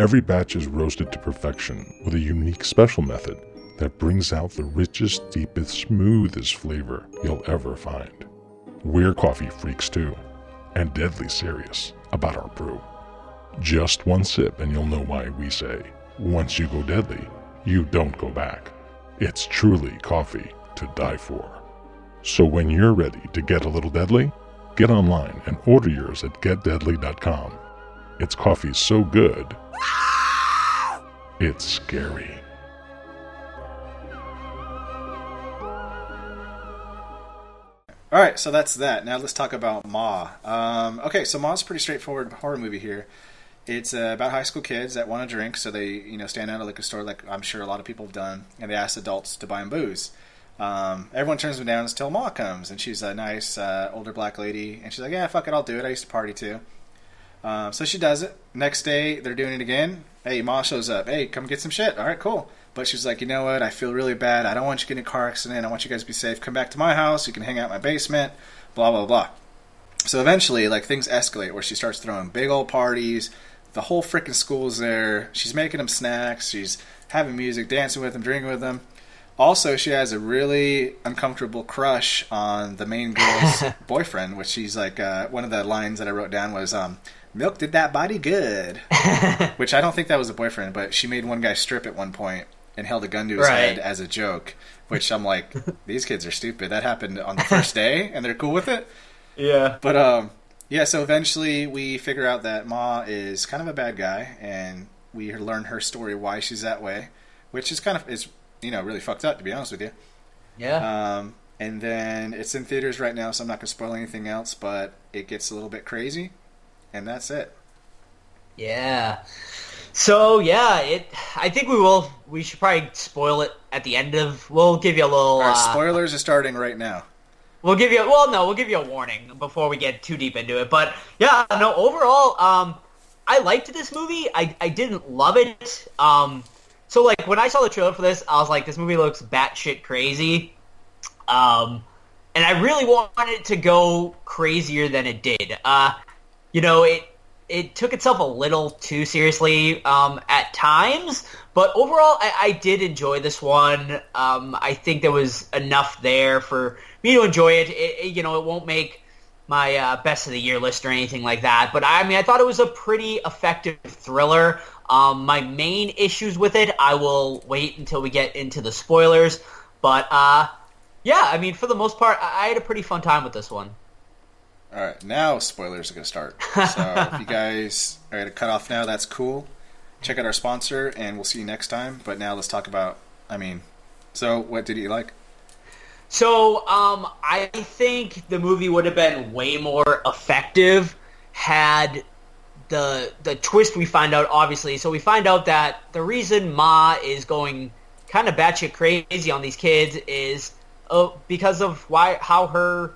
Every batch is roasted to perfection with a unique special method that brings out the richest, deepest, smoothest flavor you'll ever find. We're coffee freaks too, and deadly serious about our brew. Just one sip and you'll know why we say, once you go deadly, you don't go back. It's truly coffee to die for. So when you're ready to get a little deadly, get online and order yours at getdeadly.com. It's coffee so good, it's scary. All right, so that's that. Now let's talk about Ma. Okay, so Ma's a pretty straightforward horror movie here. It's about high school kids that want to drink, so they stand out at a liquor store like I'm sure a lot of people have done, and they ask adults to buy them booze. Everyone turns them down until Ma comes, and she's a nice older black lady, and she's like, yeah, fuck it, I'll do it. I used to party too. So she does it. Next day, they're doing it again. Hey, Ma shows up. Hey, come get some shit. All right, cool. But she's like, you know what? I feel really bad. I don't want you to get in a car accident. I want you guys to be safe. Come back to my house. You can hang out in my basement. Blah, blah, blah. So eventually, things escalate where she starts throwing big old parties. The whole freaking school's there. She's making them snacks. She's having music, dancing with them, drinking with them. Also, she has a really uncomfortable crush on the main girl's boyfriend, which she's like, one of the lines that I wrote down was, milk did that body good. Which I don't think that was a boyfriend, but she made one guy strip at one point. And held a gun to his head as a joke, which I'm like, these kids are stupid. That happened on the first day, and they're cool with it. Yeah. But, so eventually we figure out that Ma is kind of a bad guy, and we learn her story, why she's that way, which is kind of really fucked up, to be honest with you. Yeah. And then it's in theaters right now, so I'm not going to spoil anything else, but it gets a little bit crazy, and that's it. Yeah. So yeah, I think we should probably spoil it at the end of. We'll give you a little. Our spoilers are starting right now. We'll give you a warning before we get too deep into it. But yeah, no. Overall, I liked this movie. I didn't love it. So when I saw the trailer for this, I was like, this movie looks batshit crazy. And I really wanted it to go crazier than it did. It took itself a little too seriously at times, but overall, I did enjoy this one. I think there was enough there for me to enjoy it. It won't make my best of the year list or anything like that, but I thought it was a pretty effective thriller. My main issues with it, I will wait until we get into the spoilers, but Yeah, I mean, for the most part, I had a pretty fun time with this one. All right, now spoilers are going to start. So if you guys are going to cut off now, that's cool. Check out our sponsor, and we'll see you next time. But now let's talk about, so what did you like? So I think the movie would have been way more effective had the twist we find out, obviously. So we find out that the reason Ma is going kind of batshit crazy on these kids is because of how her,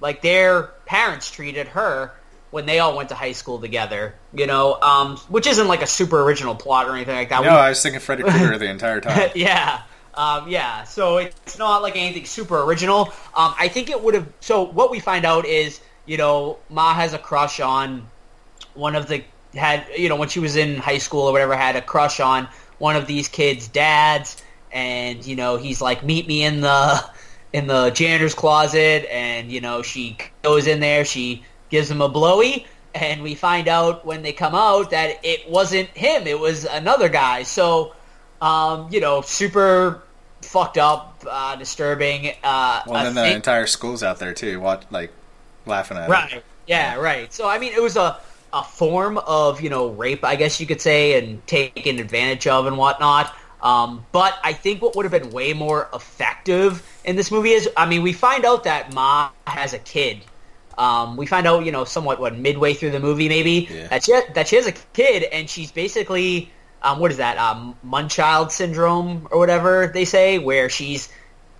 like, their parents treated her when they all went to high school together, you know, which isn't like a super original plot or anything like that. No, I was thinking Freddy Krueger the entire time. Yeah, so it's not like anything super original. I think it would have... So what we find out is, you know, Ma has a crush on one of the... when she was in high school or whatever, had a crush on one of these kids' dads, and, you know, he's like, meet me in the janitor's closet, and, you know, she goes in there, she gives him a blowy, and we find out when they come out that it wasn't him, it was another guy. So... super fucked up, disturbing. Then the entire school's out there too, laughing at it. Right. Yeah, right. So, it was a form of, rape, I guess you could say, and taken advantage of and whatnot. But I think what would have been way more effective in this movie is, we find out that Ma has a kid. We find out, somewhat, midway through the movie maybe, that she has a kid, and she's basically... Munchild syndrome or whatever they say, where she's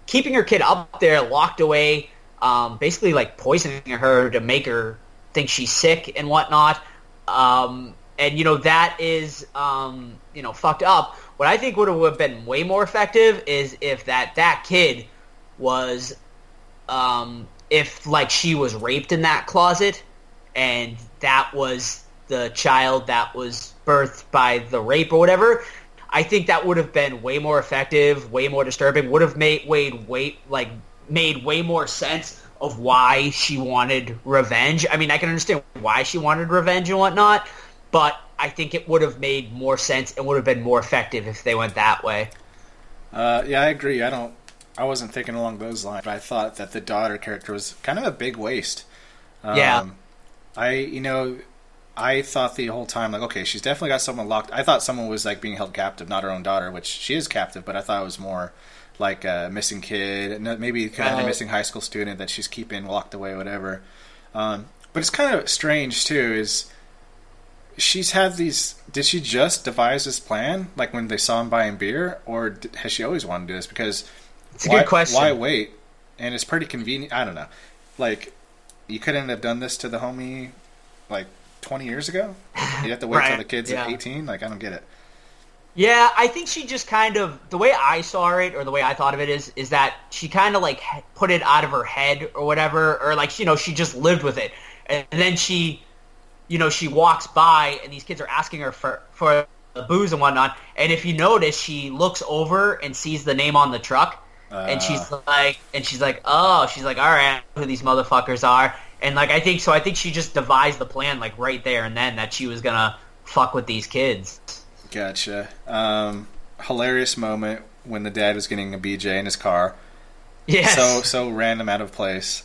keeping her kid up there locked away, basically like poisoning her to make her think she's sick and whatnot. That is, fucked up. What I think would have been way more effective is if that kid was, she was raped in that closet, and that was the child that was birthed by the rape or whatever. I think that would have been way more effective, way more disturbing, would have made way more sense of why she wanted revenge. I can understand why she wanted revenge and whatnot, but I think it would have made more sense and would have been more effective if they went that way. I agree. I wasn't thinking along those lines, but I thought that the daughter character was kind of a big waste. I thought the whole time, she's definitely got someone locked. I thought someone was, being held captive, not her own daughter, which she is captive, but I thought it was more like a missing kid, maybe kind of a missing high school student that she's keeping locked away, whatever. But it's kind of strange, too, is she's had these... Did she just devise this plan, when they saw him buying beer, or has she always wanted to do this? Because it's a good question. Why wait? And it's pretty convenient. I don't know. You couldn't have done this to the homie, 20 years ago? You have to wait till the kid's at 18? I don't get it. Yeah, I think she just kind of... The way I saw it, or the way I thought of it, is that she kind of, put it out of her head or whatever, or, she just lived with it. And then she, she walks by, and these kids are asking her for the booze and whatnot, and if you notice, she looks over and sees the name on the truck, and she's like, all right, I know who these motherfuckers are. And, I think she just devised the plan, right there and then, that she was going to fuck with these kids. Gotcha. Hilarious moment when the dad was getting a BJ in his car. Yes. So random, out of place.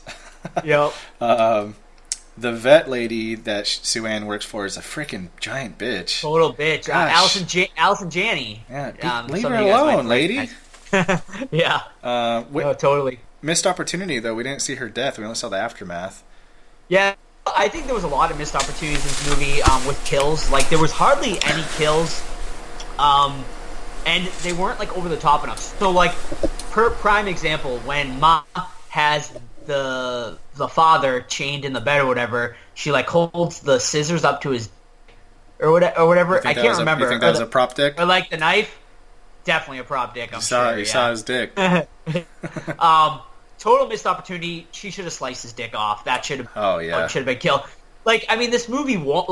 Yep. The vet lady that Sue Ann works for is a freaking giant bitch. Total bitch. Allison Janney. Yeah. Leave her alone, lady. Yeah. Totally. Missed opportunity, though. We didn't see her death. We only saw the aftermath. Yeah, I think there was a lot of missed opportunities in this movie with kills. There was hardly any kills, and they weren't, over the top enough. So, per prime example, when Ma has the father chained in the bed or whatever, she, holds the scissors up to his... or whatever. I can't remember. You think that was a prop dick? Or, the knife? Definitely a prop dick, I'm sure. You saw his dick. Total missed opportunity. She should have sliced his dick off. That should have. Oh yeah. Should have been killed. This movie won't.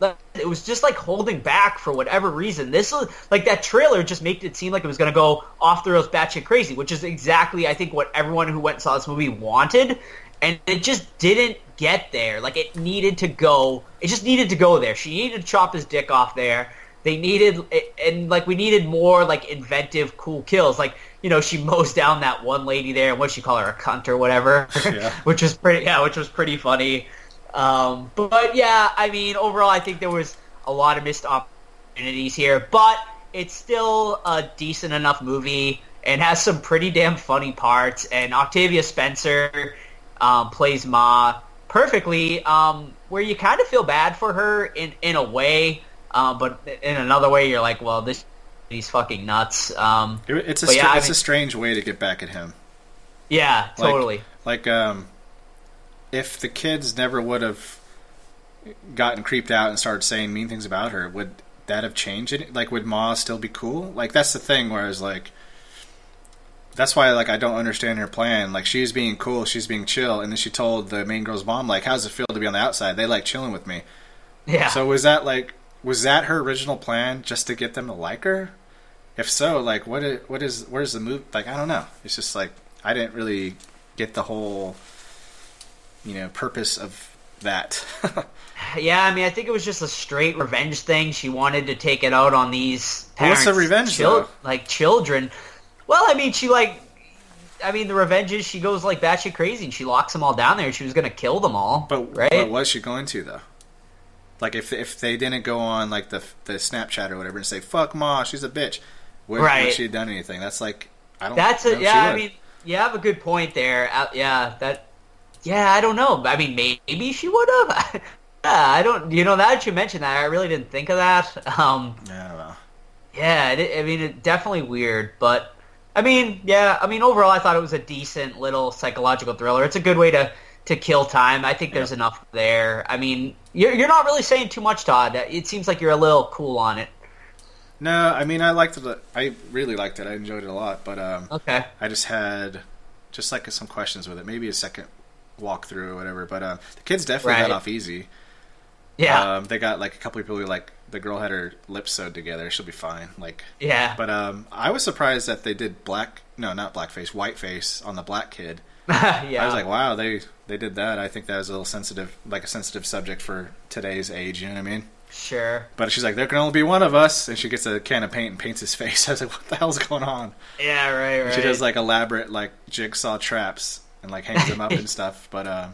It was just holding back for whatever reason. This was that trailer just made it seem like it was going to go off the rails, batshit crazy, which is exactly I think what everyone who went and saw this movie wanted, and it just didn't get there. It needed to go. It just needed to go there. She needed to chop his dick off there. They needed and like we needed more like inventive, cool kills. Like, you know, she mows down that one lady there. What she call her, a cunt or whatever, yeah. which was pretty funny. But yeah, I mean, overall, I think there was a lot of missed opportunities here, but it's still a decent enough movie and has some pretty damn funny parts. And Octavia Spencer plays Ma perfectly, where you kind of feel bad for her in a way, but in another way, you're like, well, he's fucking nuts. It's a strange way to get back at him. Yeah, totally. If the kids never would have gotten creeped out and started saying mean things about her, would that have changed it? Like, would Ma still be cool? Like, that's the thing where I was like, that's why, like, I don't understand her plan. Like, she's being cool, she's being chill, and then she told the main girl's mom, like, how's it feel to be on the outside? They like chilling with me. Yeah. So was that her original plan, just to get them to like her? If so, like, where's the move? Like, I don't know. It's just like, I didn't really get the whole, you know, purpose of that. Yeah, I mean, I think it was just a straight revenge thing. She wanted to take it out on these parents. What's the revenge, though? Like, children. Well, I mean, the revenge is she goes, like, batshit crazy, and she locks them all down there. She was going to kill them all, but, right? But what was she going to, though? Like, if they didn't go on, like, the Snapchat or whatever and say, fuck Ma, she's a bitch, would she have done anything? That's, like, I don't know. Yeah, I mean, you have a good point there. Yeah, I don't know. I mean, maybe she would have. Now that you mentioned that, I really didn't think of that. Yeah, I don't know. Yeah, it's definitely weird, but overall, I thought it was a decent little psychological thriller. It's a good way to kill time. I think there's enough there. I mean, you're not really saying too much, Todd. It seems like you're a little cool on it. No, I mean, I liked it. I really liked it. I enjoyed it a lot, but okay. I just had like some questions with it. Maybe a second walkthrough or whatever, but the kids definitely got off easy. Yeah, they got like a couple of people who, like, the girl had her lips sewed together, she'll be fine, like, yeah, but I was surprised that they did whiteface on the black kid. Yeah, I was like, wow, they did that. I think that was a little sensitive, like a sensitive subject for today's age, you know what I mean? Sure. But she's like, there can only be one of us, and she gets a can of paint and paints his face. I was like, what the hell's going on? Yeah, right, right. And she does like elaborate like jigsaw traps and like hangs them up and stuff, but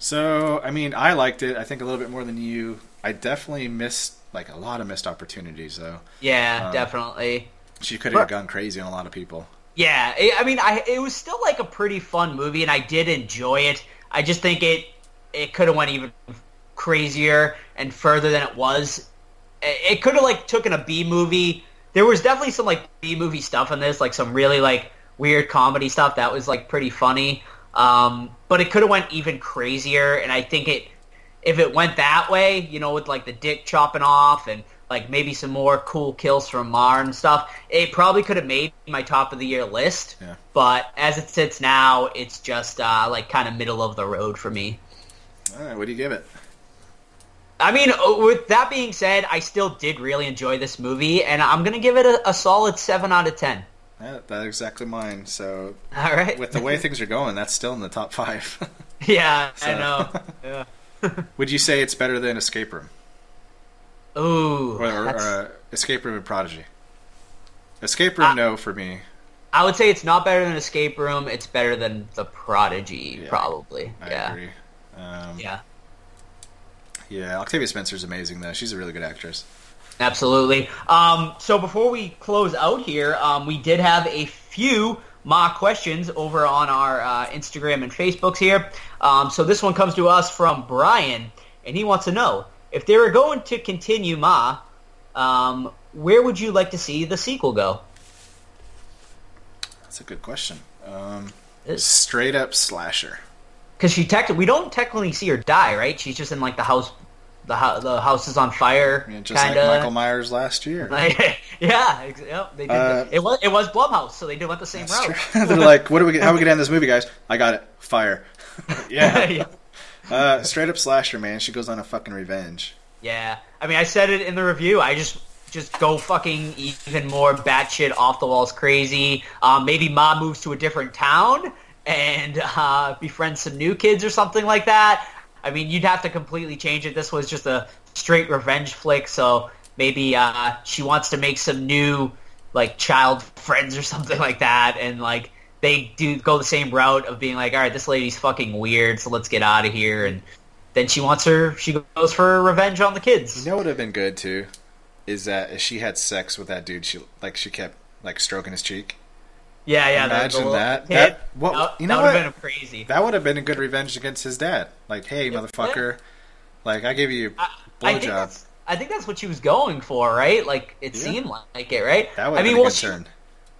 so I mean, I liked it, I think, a little bit more than you. I definitely missed like a lot of missed opportunities though. Yeah, definitely. She could have gone crazy on a lot of people. Yeah, it was still like a pretty fun movie, and I did enjoy it. I just think it could have went even crazier and further than it was. It could have like taken a B movie. There was definitely some like B movie stuff in this, like some really like weird comedy stuff that was like pretty funny, but it could have went even crazier. And I think if it went that way, you know, with like the dick chopping off and like maybe some more cool kills from Mar and stuff, it probably could have made my top of the year list. Yeah. But as it sits now, it's just like kind of middle of the road for me. All right, what do you give it? I mean, with that being said, I still did really enjoy this movie, and I'm gonna give it a solid 7 out of 10. Yeah, that's exactly mine. So, all right. With the way things are going, that's still in the top 5. Yeah, so. I know. Yeah. Would you say it's better than Escape Room? Ooh. Or Escape Room and Prodigy? Escape Room, no, for me. I would say it's not better than Escape Room. It's better than the Prodigy, probably. I agree. Yeah, Octavia Spencer's amazing, though. She's a really good actress. Absolutely. So before we close out here, we did have a few Ma questions over on our Instagram and Facebooks here. So this one comes to us from Brian, and he wants to know, if they were going to continue Ma, where would you like to see the sequel go? That's a good question. Straight up slasher. Because we don't technically see her die, right? She's just in like the house. The house is on fire, just kinda. Like Michael Myers last year. They did. It was Blumhouse, so they did went the same route. They're like, how are we gonna end this movie, guys? I got it, fire. Yeah, yeah. Straight up slasher, man. She goes on a fucking revenge. Yeah, I mean, I said it in the review. I just go fucking even more batshit off the walls crazy. Maybe Ma moves to a different town and befriends some new kids or something like that. I mean, you'd have to completely change it. This was just a straight revenge flick, so maybe she wants to make some new like child friends or something like that, and like they do go the same route of being like, all right, this lady's fucking weird, so let's get out of here. And then she goes for revenge on the kids. You know what would have been good too is that if she had sex with that dude, she kept like stroking his cheek. Yeah. Imagine that. That would have been crazy. That would have been a good revenge against his dad. Like, hey, motherfucker, like I gave you a blowjob. I think that's what she was going for, right? Like it seemed like it, right? That would have been a good turn.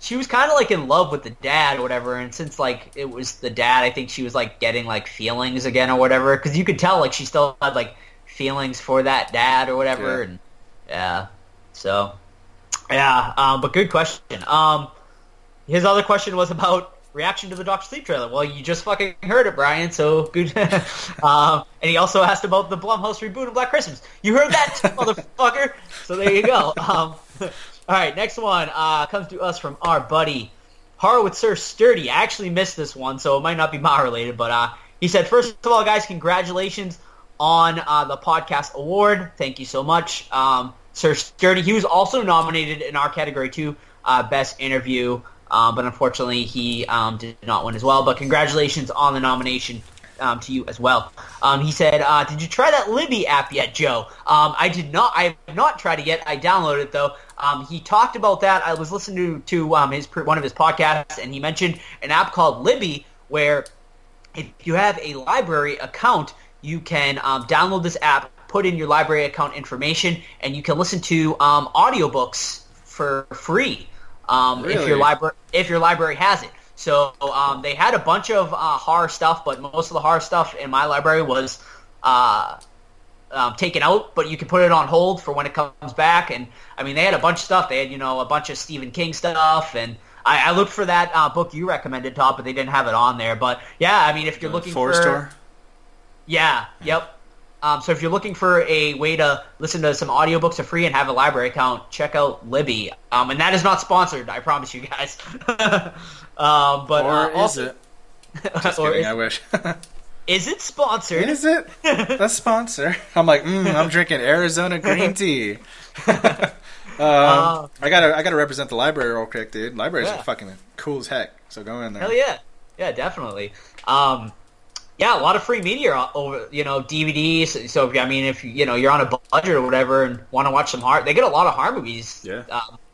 She was kind of like in love with the dad or whatever, and since like it was the dad, I think she was like getting like feelings again or whatever, because you could tell like she still had like feelings for that dad or whatever, but good question. His other question was about reaction to the Doctor Sleep trailer. Well, you just fucking heard it, Brian, so good. And he also asked about the Blumhouse reboot of Black Christmas. You heard that too, motherfucker! So there you go. All right, next one comes to us from our buddy Horowitz Sir Sturdy. I actually missed this one, so it might not be Ma related, but he said, first of all, guys, congratulations on the podcast award. Thank you so much, Sir Sturdy. He was also nominated in our category, too, Best Interview, but unfortunately he did not win as well. But congratulations on the nomination to you as well. He said, did you try that Libby app yet, Joe? I did not. I have not tried it yet. I downloaded it, though. He talked about that. I was listening to one of his podcasts, and he mentioned an app called Libby where if you have a library account, you can download this app, put in your library account information, and you can listen to audiobooks for free if your library has it. So they had a bunch of horror stuff, but most of the horror stuff in my library was taken out, but you can put it on hold for when it comes back. And I mean, they had a bunch of stuff. They had, a bunch of Stephen King stuff, and I looked for that book you recommended, Todd, but they didn't have it on there. But yeah, I mean, if you're looking for Forrester? Yeah. So if you're looking for a way to listen to some audiobooks for free and have a library account, check out Libby. And that is not sponsored, I promise you guys. But or also, is it? Just kidding, I wish. Is it sponsored? Is it? That's sponsor. I'm like, I'm drinking Arizona green tea. I gotta represent the library real quick, dude. Libraries are fucking cool as heck. So go in there. Hell yeah, definitely. Yeah, a lot of free media over, DVDs. So if you're on a budget or whatever and want to watch some horror, they get a lot of horror movies. Yeah.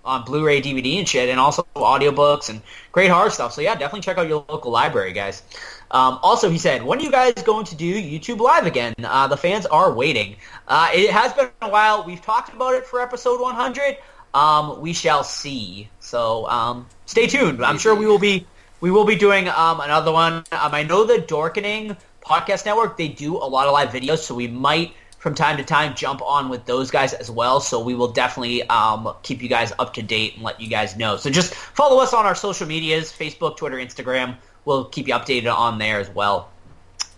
On Blu-ray, DVD, and shit, and also audiobooks and great horror stuff. So yeah, definitely check out your local library, guys. Also, he said, when are you guys going to do YouTube Live again? The fans are waiting. It has been a while. We've talked about it for episode 100. We shall see. So stay tuned. I'm sure we will be doing another one. I know the Dorkening Podcast Network, they do a lot of live videos, so we might from time to time jump on with those guys as well. So we will definitely keep you guys up to date and let you guys know. So just follow us on our social medias, Facebook, Twitter, Instagram. We'll keep you updated on there as well.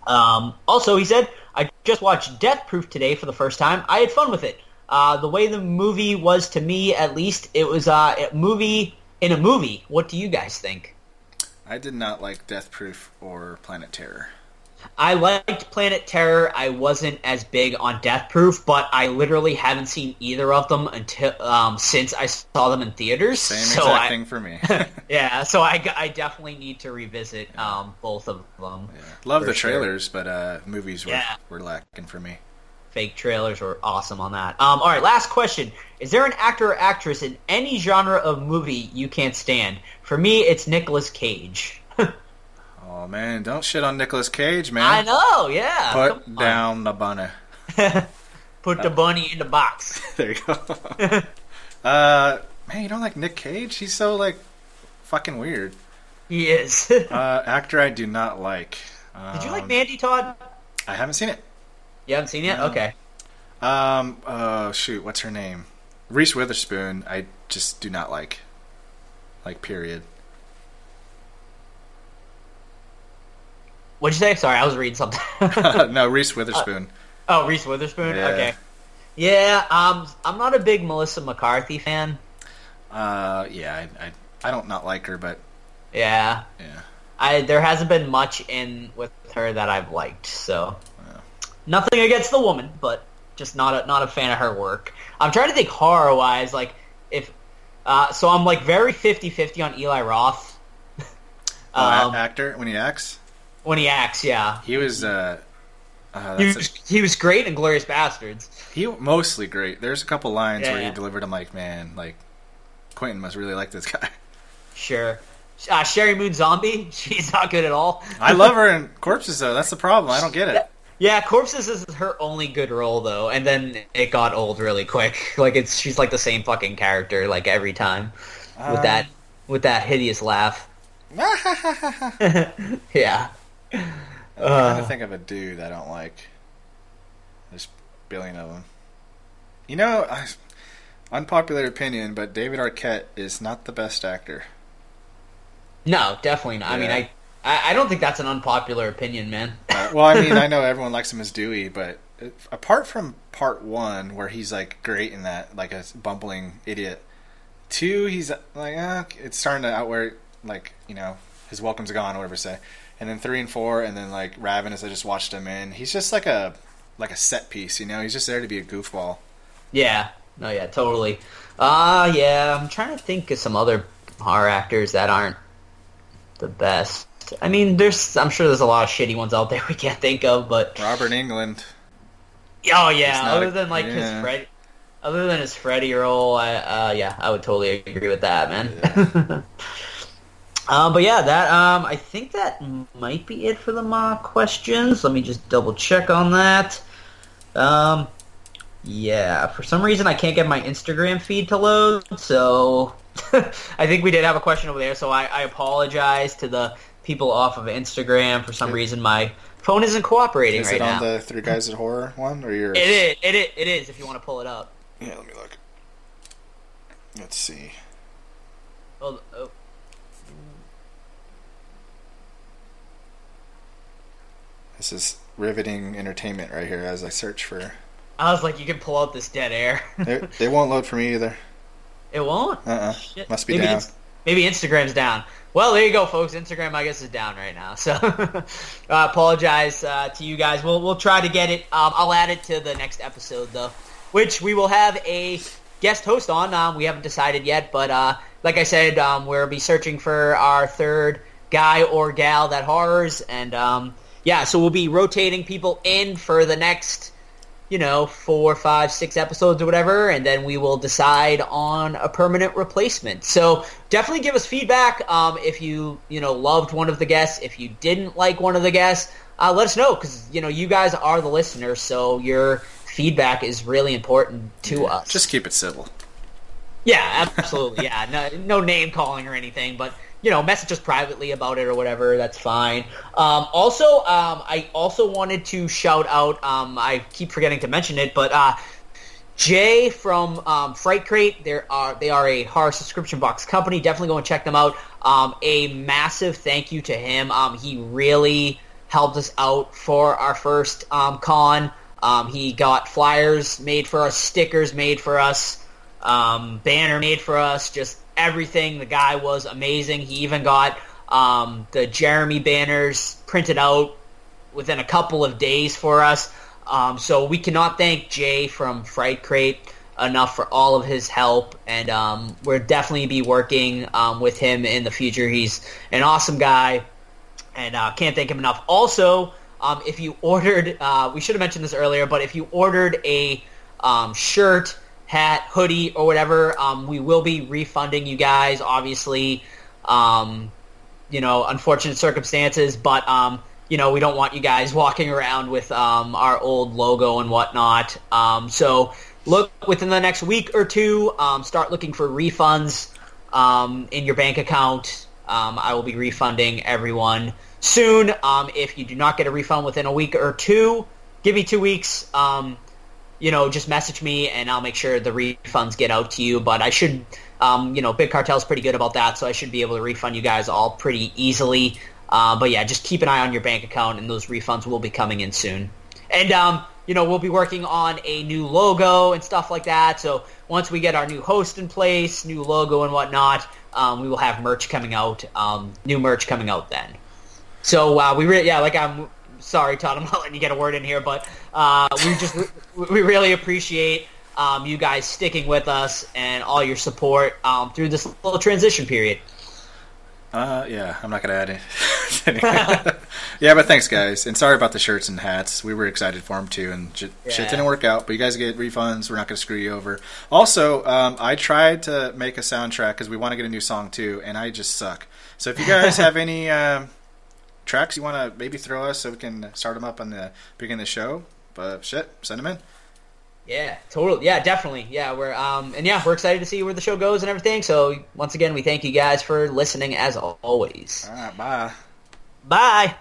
Also, he said, I just watched Death Proof today for the first time. I had fun with it. The way the movie was, to me at least, it was a movie in a movie. What do you guys think? I did not like Death Proof or Planet Terror. I liked Planet Terror. I wasn't as big on Death Proof, but I literally haven't seen either of them until since I saw them in theaters. Same exact thing for me. Yeah, so I definitely need to revisit both of them. Yeah. Love the trailers, but movies were lacking for me. Fake trailers were awesome on that. All right, last question. Is there an actor or actress in any genre of movie you can't stand? For me, it's Nicolas Cage. Oh, man, don't shit on Nicolas Cage, man. I know, yeah. Put down the bunny. Put the bunny in the box. There you go. Man, you don't like Nick Cage? He's so, fucking weird. He is. Actor I do not like. Did you like Mandy, Todd? I haven't seen it. You haven't seen it? No. Okay. What's her name? Reese Witherspoon, I just do not like. Like, period. What'd you say? Sorry, I was reading something. No, Reese Witherspoon. Reese Witherspoon? Yeah. Okay. Yeah, I'm not a big Melissa McCarthy fan. I don't not like her, but... Yeah. Yeah. There hasn't been much with her that I've liked, so... Yeah. Nothing against the woman, but just not a fan of her work. I'm trying to think horror-wise, like, if... so I'm, like, very 50-50 on Eli Roth. Actor? When he acts? When he acts, yeah. He was... he was great in Glorious Bastards. He mostly great. There's a couple lines where he delivered. I'm like, man, like, Quentin must really like this guy. Sure. Sheri Moon Zombie, she's not good at all. I love her in Corpses, though. That's the problem. I don't get it. Yeah, Corpses is her only good role, though, and then it got old really quick. Like, she's like the same fucking character, like, every time with that hideous laugh. Yeah. I'm trying to think of a dude I don't like. There's a billion of them. You know, unpopular opinion, but David Arquette is not the best actor. No, definitely not. Yeah. I mean, I don't think that's an unpopular opinion, man. Well, I mean, I know everyone likes him as Dewey, but apart from part one, where he's, like, great in that, like a bumbling idiot, two, he's like, it's starting to outwear, like, you know, his welcome's gone, or whatever to say. And then 3 and 4, and then, like, Ravenous, I just watched him in. He's just like a set piece, you know? He's just there to be a goofball. Yeah. No, yeah, totally. Yeah, I'm trying to think of some other horror actors that aren't the best. I mean, I'm sure there's a lot of shitty ones out there we can't think of, but... Robert Englund. Oh, yeah, other than his Freddy role, I would totally agree with that, man. Yeah. But yeah, that I think that might be it for the Ma questions. Let me just double check on that. Yeah, for some reason I can't get my Instagram feed to load, so I think we did have a question over there. So I apologize to the people off of Instagram. For some reason, my phone isn't cooperating right now. Is it on the Three Guys at Horror one or yours? It is. If you want to pull it up. Yeah, let me look. Let's see. Oh. This is riveting entertainment right here as I search for... I was like, you can pull out this dead air. They won't load for me either. It won't? Uh-uh. Shit. Must be down. Maybe Instagram's down. Well, there you go, folks. Instagram, I guess, is down right now. So I apologize to you guys. We'll try to get it. I'll add it to the next episode, though, which we will have a guest host on. We haven't decided yet, but like I said, we'll be searching for our third guy or gal that horrors, and... yeah, so we'll be rotating people in for the next, 4, 5, 6 episodes or whatever, and then we will decide on a permanent replacement. So definitely give us feedback if you loved one of the guests. If you didn't like one of the guests, let us know, because, you guys are the listeners, so your feedback is really important to us. Just keep it civil. Yeah, absolutely, yeah. No name-calling or anything, but... message us privately about it or whatever. That's fine. I also wanted to shout out, I keep forgetting to mention it, but Jay from Fright Crate, they are a horror subscription box company. Definitely go and check them out. A massive thank you to him. He really helped us out for our first con. He got flyers made for us, stickers made for us, banner made for us, just everything. The guy was amazing. He even got the Jeremy banners printed out within a couple of days for us. So we cannot thank Jay from Fright Crate enough for all of his help, and we'll definitely be working with him in the future. He's an awesome guy, and can't thank him enough. Also, if you ordered, we should have mentioned this earlier, but if you ordered a shirt, hat, hoodie, or whatever, we will be refunding you guys, obviously, unfortunate circumstances, but, we don't want you guys walking around with our old logo and whatnot, so look within the next week or two, start looking for refunds in your bank account. I will be refunding everyone soon. If you do not get a refund within a week or two, give me 2 weeks, just message me, and I'll make sure the refunds get out to you. But I should, Big Cartel's pretty good about that, so I should be able to refund you guys all pretty easily. But yeah, just keep an eye on your bank account, and those refunds will be coming in soon. And, we'll be working on a new logo and stuff like that. So once we get our new host in place, new logo and whatnot, we will have merch coming out, new merch coming out then. So we really, yeah, like I'm sorry, Todd, I'm not letting you get a word in here, but we really appreciate you guys sticking with us and all your support through this little transition period. Yeah, I'm not going to add anything. Yeah, but thanks, guys. And sorry about the shirts and hats. We were excited for them, too, and shit didn't work out. But you guys get refunds. We're not going to screw you over. Also, I tried to make a soundtrack because we want to get a new song, too, and I just suck. So if you guys have any tracks you want to maybe throw us so we can start them up on the beginning of the show, but shit, send them in. Yeah, totally. Yeah, definitely. Yeah, we're excited to see where the show goes and everything. So once again, we thank you guys for listening as always. All right, bye. Bye.